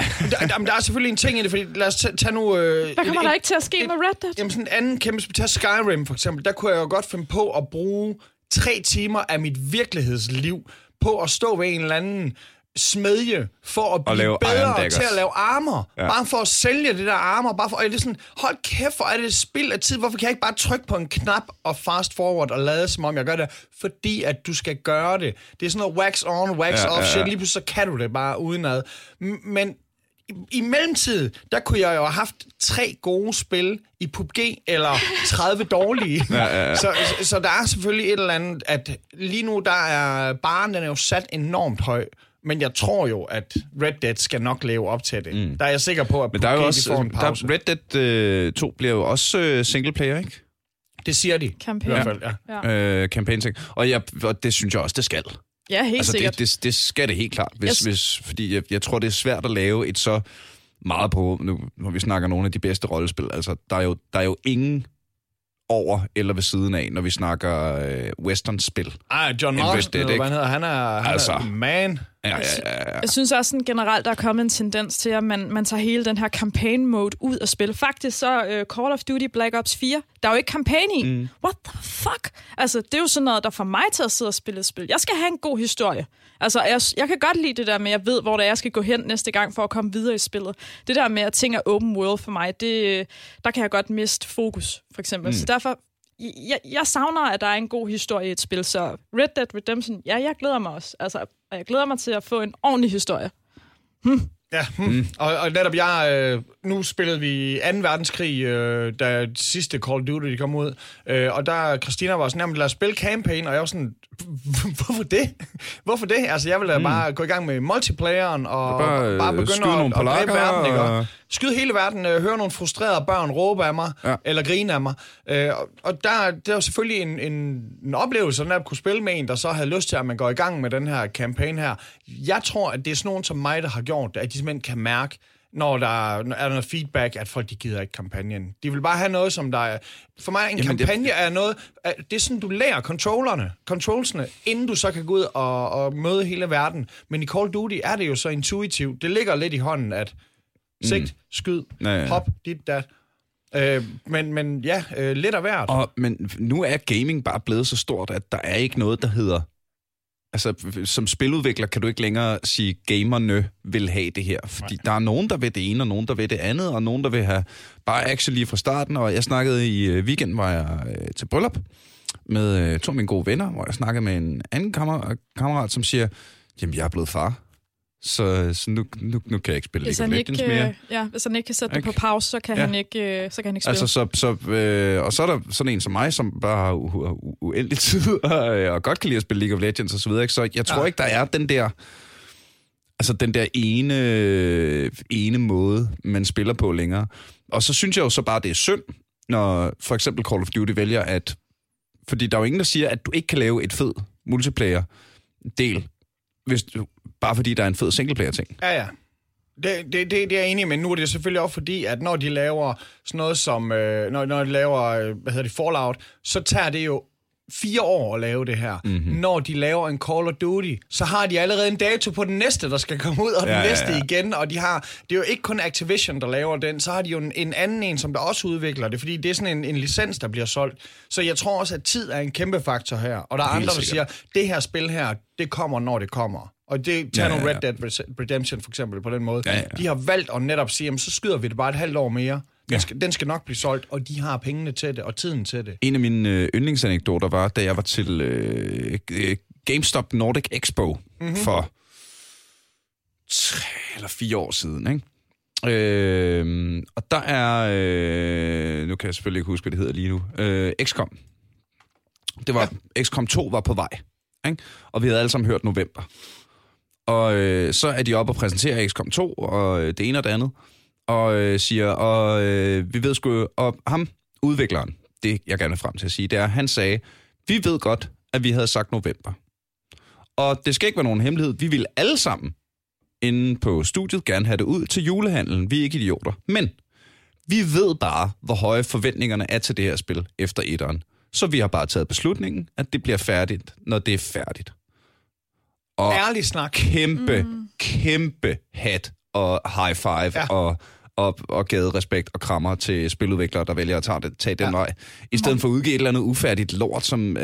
Der er selvfølgelig en ting i det, fordi lad os tage nu... Hvad kommer der ikke til at ske med Red Dead? Jamen sådan en anden kæmpe... Tag Skyrim for eksempel. Der kunne jeg jo godt finde på at bruge 3 timer af mit virkelighedsliv på at stå ved en eller anden smedje for at blive bedre til at lave armer. Ja. Bare for at sælge det der armer. Bare for, og det er sådan, hold kæft, hvor er det et spild af tid. Hvorfor kan jeg ikke bare trykke på en knap og fast forward og lade som om jeg gør det? Fordi at du skal gøre det. Det er sådan noget wax on, wax off shit. Lige pludselig så kan du det bare udenad. Men i mellemtiden, der kunne jeg jo have haft 3 gode spil i PUBG, eller 30 dårlige. Så der er selvfølgelig et eller andet, at lige nu, der er baren, den er jo sat enormt høj. Men jeg tror jo, at Red Dead skal nok leve op til det. Mm. Der er jeg sikker på, at PUBG får en pause. Der, Red Dead 2 bliver jo også singleplayer, ikke? Det siger de. Campaign. I hvert fald, ja. Campaign-ting. Og det synes jeg også, det skal. Ja, helt altså, sikkert. Det skal det helt klart. Hvis, fordi jeg tror, det er svært at lave et så meget på... Nu, når vi snakker nogle af de bedste rollespil, altså, der er jo ingen... over eller ved siden af, når vi snakker western-spil. Ej, John Marston, hvad han hedder, han er man. Ja. Jeg synes også sådan, generelt, der er kommet en tendens til, at man tager hele den her campaign-mode ud af spil. Faktisk så Call of Duty Black Ops 4, der er jo ikke kampagne i. Mm. What the fuck? Altså, det er jo sådan noget, der får mig til at sidde og spille et spil. Jeg skal have en god historie. Altså, jeg kan godt lide det der med, at jeg ved, hvor det er, jeg skal gå hen næste gang for at komme videre i spillet. Det der med, at ting er open world for mig, det, der kan jeg godt miste fokus, for eksempel. Mm. Så derfor, jeg savner, at der er en god historie i et spil. Så Red Dead Redemption, ja, jeg glæder mig også. Altså, og jeg glæder mig til at få en ordentlig historie. Ja, Og netop jeg... nu spillede vi 2. verdenskrig, da sidste Call of Duty de kom ud. Og der Christina var sådan, jamen lad os spille campaign. Og jeg var sådan, hvorfor det? Hvorfor det? Altså jeg ville bare gå i gang med multiplayeren og bare begynde at dræbe verden. Ikke? Skyde hele verden, høre nogle frustrerede børn råbe af mig, eller grine af mig. Og der var selvfølgelig en oplevelse, sådan at kunne spille med en, der så havde lyst til, at man går i gang med den her campaign her. Jeg tror, at det er sådan nogen som mig, der har gjort det, at de simpelthen kan mærke, når der er noget feedback, at folk, de gider ikke kampagnen. De vil bare have noget, som der er... For mig, en kampagne er noget... Det er sådan, du lærer controlsene, inden du så kan gå ud og møde hele verden. Men i Call of Duty er det jo så intuitivt. Det ligger lidt i hånden, at sigt, skyd, hop, dit, dat. Men ja, lidt af hvert. Men nu er gaming bare blevet så stort, at der er ikke noget, der hedder... Altså, som spiludvikler kan du ikke længere sige, gamerne vil have det her. Fordi der er nogen, der vil det ene, og nogen, der vil det andet, og nogen, der vil have bare action lige fra starten. Og jeg snakkede i weekenden, var jeg til bryllup med to af mine gode venner, hvor jeg snakkede med en anden kammerat, som siger, jamen, jeg er blevet far. Så nu kan jeg ikke spille League of Legends mere. Ja, hvis han ikke kan sætte det på pause, så kan han ikke spille. Altså, og så er der sådan en som mig, som bare har uendelig tid, og godt kan lide at spille League of Legends og så videre. Ikke? Så jeg tror ikke, der er den der... Altså den der ene måde, man spiller på længere. Og så synes jeg jo så bare, det er synd, når for eksempel Call of Duty vælger at... Fordi der er jo ingen, der siger, at du ikke kan lave et fed multiplayer-del, hvis du... Bare fordi der er en fed singleplayer-ting. Ja. Det er jeg enig i, men nu er det selvfølgelig også fordi, at når de laver sådan noget som... Når de laver, Fallout, så tager det jo 4 år at lave det her. Mm-hmm. Når de laver en Call of Duty, så har de allerede en dato på den næste, der skal komme ud, og den næste igen. Og det er jo ikke kun Activision, der laver den, så har de jo en anden en, som der også udvikler det, fordi det er sådan en licens, der bliver solgt. Så jeg tror også, at tid er en kæmpe faktor her. Og der er andre, der siger, det her spil her, det kommer, når det kommer. Og det tager nogle Red Dead Redemption for eksempel på den måde. Ja. De har valgt at netop sige, jamen, så skyder vi det bare et halvt år mere. Den skal nok blive solgt, og de har pengene til det og tiden til det. En af mine yndlingsanekdoter var, da jeg var til GameStop Nordic Expo for 3 eller 4 år siden. Ikke? Og der er... nu kan jeg selvfølgelig ikke huske, hvad det hedder lige nu. XCOM. Det var, ja. XCOM 2 var på vej. Ikke? Og vi havde alle sammen hørt november. Og så er de oppe og præsenterer XCOM 2, og det ene og det andet. Og siger, og vi ved sgu... Og ham, udvikleren, det jeg gerne vil frem til at sige, det er, han sagde, vi ved godt, at vi havde sagt november. Og det skal ikke være nogen hemmelighed. Vi ville alle sammen inden på studiet gerne have det ud til julehandlen. Vi er ikke idioter. Men vi ved bare, hvor høje forventningerne er til det her spil efter etteren. Så vi har bare taget beslutningen, at det bliver færdigt, når det er færdigt. Og ærlig snak. Kæmpe hat og high five, ja. og gade respekt og krammer til spiludviklere, der vælger at tage den vej. I stedet for at udgive et eller andet ufærdigt lort, som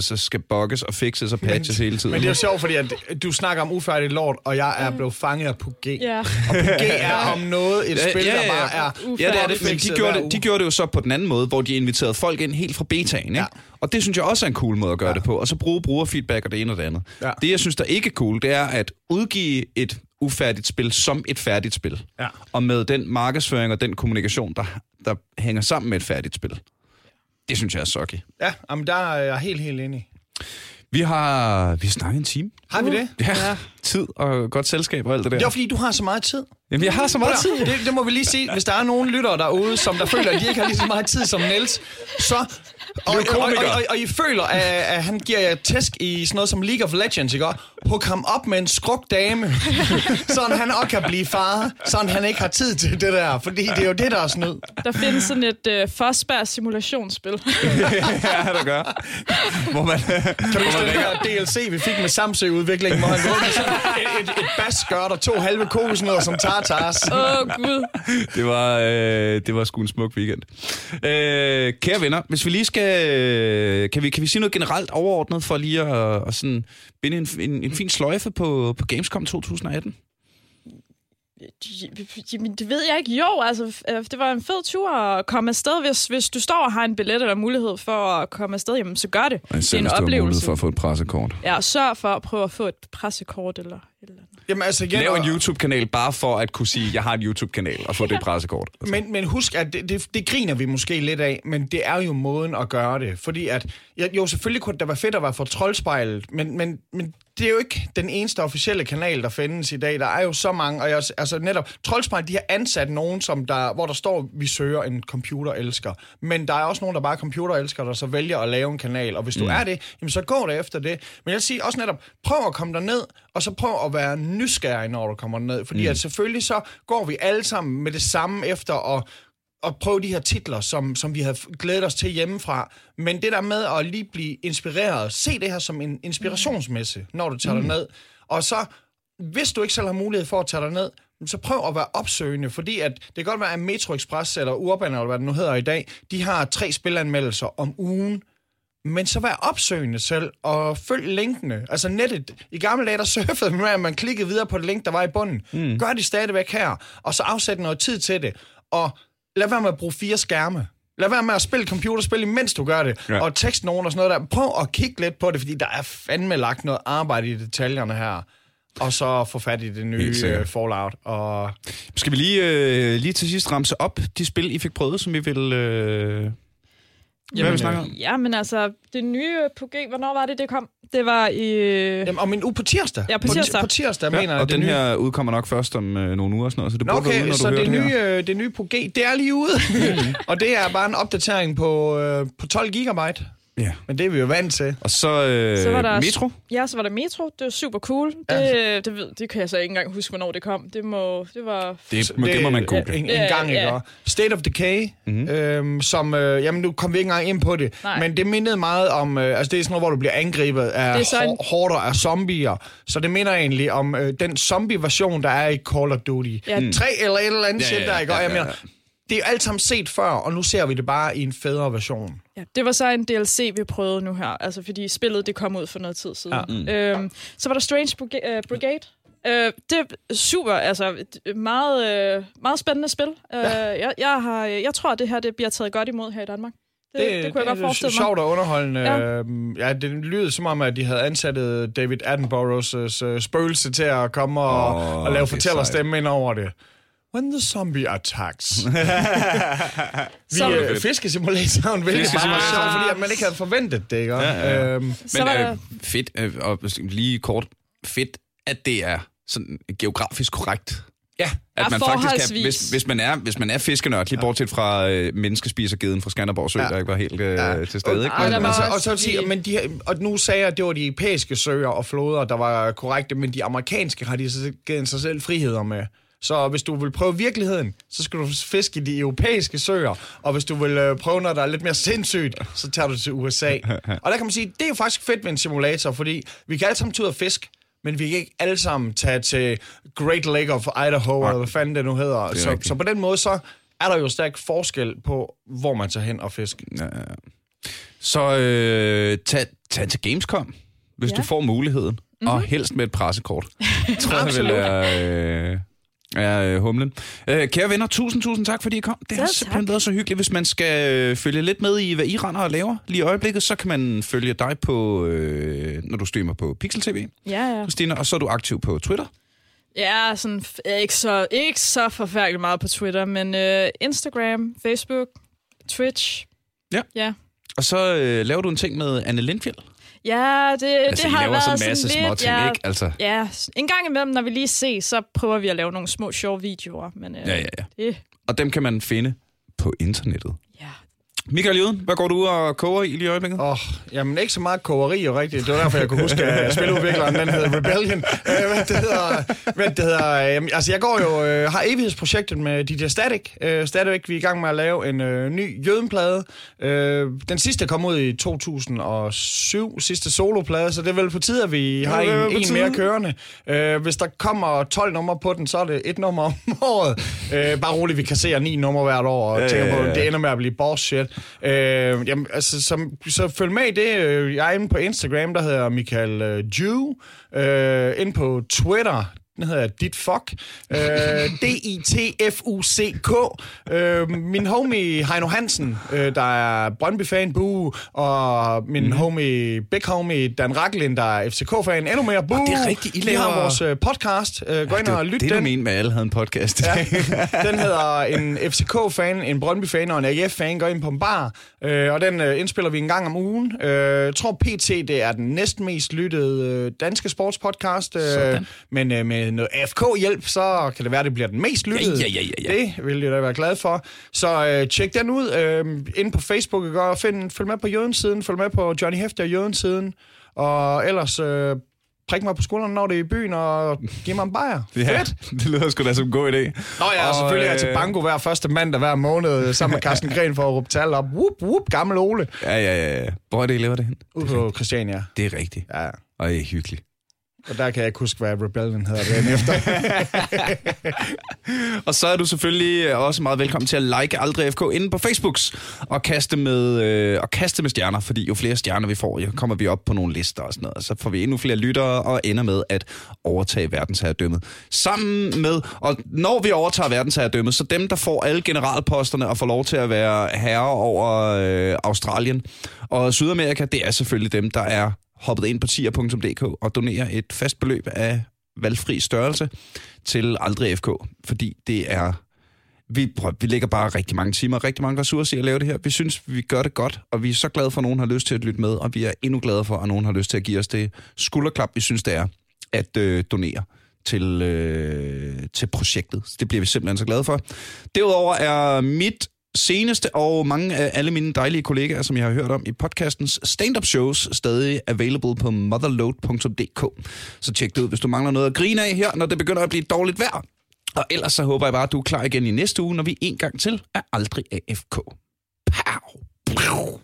så skal bugges og fixes og patches hele tiden. Men det er jo sjovt, fordi at du snakker om ufærdigt lort, og jeg er blevet fanget af PUBG. Ja. Og PUBG er om noget et spil, der bare er ufærdigt. Ja, det er det, men de gjorde det jo så på den anden måde, hvor de inviterede folk ind helt fra betaen, ikke? Ja. Og det synes jeg også er en cool måde at gøre det på, og så bruge brugerfeedback og det ene og det andet. Ja. Det, jeg synes, der ikke er cool, det er at udgive et ufærdigt spil som et færdigt spil. Ja. Og med den markedsføring og den kommunikation, der hænger sammen med et færdigt spil. Det synes jeg er sucky. Ja, men der er jeg helt enig. Vi har snakket en time. Har vi det? Ja. Tid og godt selskab og alt det der. Det er fordi, du har så meget tid. Jamen, jeg har så meget tid. Det må vi lige sige. Hvis der er nogen lyttere derude, som der føler, at de ikke har lige så meget tid som Niels, så... Og I føler, at han giver jer tæsk i sådan noget som League of Legends, ikke? Hook ham op med en skrugt dame, sådan han også kan blive far, sådan han ikke har tid til det der, fordi det er jo det, der er snyd. Der findes sådan et Forsberg-simulationsspil. Ja, der gør. Hvor man... Kan du huske det her DLC, vi fik med Samsø-udviklingen, hvor han går med sådan et basskørt og to halve kokosnødder som tartars? Åh, Gud. Det var sgu en smuk weekend. Kære venner, hvis vi lige skal... Kan vi sige noget generelt overordnet for lige at sådan binde en fin sløjfe på Gamescom 2018? Jamen, det ved jeg ikke. Jo, altså, det var en fed tur at komme afsted. Hvis du står og har en billet eller mulighed for at komme afsted, jamen, så gør det. Det er en oplevelse. For at få et pressekort. Ja, sørg for at prøve at få et pressekort eller jamen, altså, lav en YouTube-kanal bare for at kunne sige, at jeg har en YouTube-kanal og få det pressekort. Altså. Men husk, at det griner vi måske lidt af, men det er jo måden at gøre det. Fordi at, jo, selvfølgelig kunne det være fedt at være for troldspejlet, men det er jo ikke den eneste officielle kanal, der findes i dag. Der er jo så mange, og altså netop, Troldspejlet, de har ansat nogen, som hvor der står, vi søger en computerelsker. Men der er også nogen, der bare er computerelsker, der så vælger at lave en kanal. Og hvis du er det, jamen, så går det efter det. Men jeg siger også netop, prøv at komme derned, og så prøv at være nysgerrig, når du kommer derned. Fordi at selvfølgelig så går vi alle sammen med det samme efter at prøve de her titler, som vi havde glædet os til hjemmefra. Men det der med at lige blive inspireret, se det her som en inspirationsmesse, når du tager dig ned. Og så, hvis du ikke selv har mulighed for at tage dig ned, så prøv at være opsøgende, fordi at det kan godt være, at Metro Express eller Urban, eller hvad det nu hedder i dag, de har 3 spilanmeldelser om ugen. Men så vær opsøgende selv, og følg linkene. Altså nettet. I gamle dage, der surfede man, at man klikkede videre på et link, der var i bunden. Gør det stadigvæk her, og så afsæt noget tid til det. Og lad være med at bruge 4 skærme. Lad være med at spille computerspil, imens du gør det. Ja. Og tekst nogen og sådan noget der. Prøv at kigge lidt på det, fordi der er fandme lagt noget arbejde i detaljerne her. Og så få fat i det nye Fallout. Og... Skal vi lige til sidst ramse op de spil, I fik prøvet, som I vil... Jamen altså, det nye på G, hvornår var det, det kom? Det var i... Jamen, på tirsdag. Ja, på tirsdag, mener jeg. Og den nye... her udkommer nok først om nogle uger og sådan noget, så det burde være ude, når du hører det her. Det nye på G, det er lige ude. Og det er bare en opdatering på 12 gigabyte. Ja. Men det er vi jo vant til. Og så var der Metro. Ja, så var der Metro. Det var super cool. Det kan jeg så ikke engang huske, hvornår det kom. Det må man google. En gang, ikke? Ja. State of Decay, som... jamen, nu kom vi ikke engang ind på det. Nej. Men det mindede meget om... altså, det er sådan noget, hvor du bliver angrebet af horder af zombier. Så det minder egentlig om den zombie-version, der er i Call of Duty. Ja. 3 eller et eller andet shit, der ikke? Og jeg mener... Det er jo alt sammen set før, og nu ser vi det bare i en federe version. Ja, det var så en DLC, vi prøvede nu her, altså fordi spillet det kom ud for noget tid siden. Ja. Så var der Strange Brigade. Det er super, altså meget spændende spil. Jeg tror, det her det bliver taget godt imod her i Danmark. Det kunne jeg godt forestille mig. Det er sjovt og underholdende. Ja. Det lyder som om, at de havde ansat David Attenboroughs spøgelse til at komme og lave fortællerstemme ind over det. When the zombie attacks. Fiskesimulatoren, hvilket var sjovt, fordi at man ikke havde forventet det, ikke? Ja. Fedt, at det er sådan geografisk korrekt. Ja, at man faktisk kan, hvis man er fiskenørd, lige bortset fra menneskespisergeden fra Skanderborg Sø, der ikke var helt til stede. Ikke? Og nu sagde jeg, at det var de europæiske søer og floder, der var korrekte, men de amerikanske har de så givet sig selv friheder med. Så hvis du vil prøve virkeligheden, så skal du fiske i de europæiske søer. Og hvis du vil prøve noget, der er lidt mere sindssygt, så tager du til USA. Og der kan man sige, det er jo faktisk fedt med en simulator, fordi vi kan alle sammen tage ud og fisk, men vi kan ikke alle sammen tage til Great Lake of Idaho, eller hvad fanden det nu hedder. Det så på den måde, så er der jo stærk forskel på, hvor man tager hen og fisk. Ja. Så tag til Gamescom, hvis du får muligheden. Mm-hmm. Og helst med et pressekort. Humlen. Kære venner, tusind tak, fordi I kom. Det har simpelthen været så hyggeligt. Hvis man skal følge lidt med i, hvad I render og laver lige i øjeblikket, så kan man følge dig på, når du streamer på Pixel TV. Ja. Christina, og så er du aktiv på Twitter. Ja, sådan, ikke så forfærdeligt meget på Twitter, men Instagram, Facebook, Twitch. Ja. Og så laver du en ting med Anne Lindfjeld. Ja, det har været sådan masse lidt... Ting, ja, ikke? Altså. Ja, en gang imellem, når vi lige ses, så prøver vi at lave nogle små, sjove videoer. Men, og dem kan man finde på internettet. Ja. Michael Jøden, hvad går du ud og koger i lige øjeblikket? Jamen ikke så meget kogeri jo rigtigt. Det var derfor, jeg kunne huske, at spiludvikleren, den hedder Rebellion. Jeg går jo, har evighedsprojektet med DJ Static. Stadigvæk, vi er i gang med at lave en ny Jødenplade. Den sidste kom ud i 2007, sidste soloplade, så det er vel på tide, at vi har en mere kørende. Hvis der kommer 12 numre på den, så er det et nummer om året. Bare roligt, vi kasserer 9 numre hvert år, og tænker på, det ender med at blive bullshit. Så følg med i det. Jeg er inde på Instagram, der hedder Michael Jew. Inde på Twitter, den hedder Ditfuck. D-I-T-F-U-C-K. Min homie Heino Hansen, der er Brøndby-fan, buh. Og min homie, big homie Dan Raklin, der er FCK-fan, endnu mere buh. Det er rigtigt, I laver... Vi har vores podcast. Gå ind og lyt den. Det er min med, alle havde en podcast. Ja. Den hedder en FCK-fan, en Brøndby-fan og en AGF-fan. Gå ind på en bar. Og den indspiller vi en gang om ugen. Jeg tror PT, det er den næstmest lyttede danske sportspodcast. Men med noget AFK-hjælp, så kan det være, det bliver den mest lyttede. Ja. Det vil jeg da være glad for. Så tjek den ud. Inde på Facebook, og følg med på Jødensiden, følg med på Johnny Hefter og Jødensiden, og ellers prik mig på skulderen, når det er i byen, og giv mig en bajer. Fedt! Det lyder sgu da som en god idé. Nå ja, og selvfølgelig er jeg til banko hver første mandag hver måned, sammen med Carsten Gren for at råbe tal op. Whoop, gammel Ole. Ja. Hvor er det, I lever det hen? Ude på Christiania. Det er rigtigt. Ja. Og det er hyggeligt. Og der kan jeg huske, hvad Rebellion hedder det efter. Og så er du selvfølgelig også meget velkommen til at like Aldrig FK inde på Facebooks og kaste med stjerner, fordi jo flere stjerner vi får, jo kommer vi op på nogle lister og sådan noget, og så får vi endnu flere lyttere og ender med at overtage verdensherredømmet. Sammen med, og når vi overtager verdensherredømmet, så dem, der får alle generalposterne og får lov til at være herre over Australien og Sydamerika, det er selvfølgelig dem, der er hoppet ind på tier.dk og donerer et fast beløb af valgfri størrelse til Aldrig FK, fordi det er... Vi lægger bare rigtig mange timer og rigtig mange ressourcer i at lave det her. Vi synes, vi gør det godt, og vi er så glade for, at nogen har lyst til at lytte med, og vi er endnu glade for, at nogen har lyst til at give os det skulderklap, vi synes, det er at donere til projektet. Det bliver vi simpelthen så glade for. Derudover er mit seneste og mange af alle mine dejlige kollegaer, som jeg har hørt om i podcastens stand-up shows, stadig available på motherload.dk. Så tjek det ud, hvis du mangler noget at grine af her, når det begynder at blive dårligt vejr. Og ellers så håber jeg bare, at du er klar igen i næste uge, når vi en gang til er Aldrig AFK. Pow!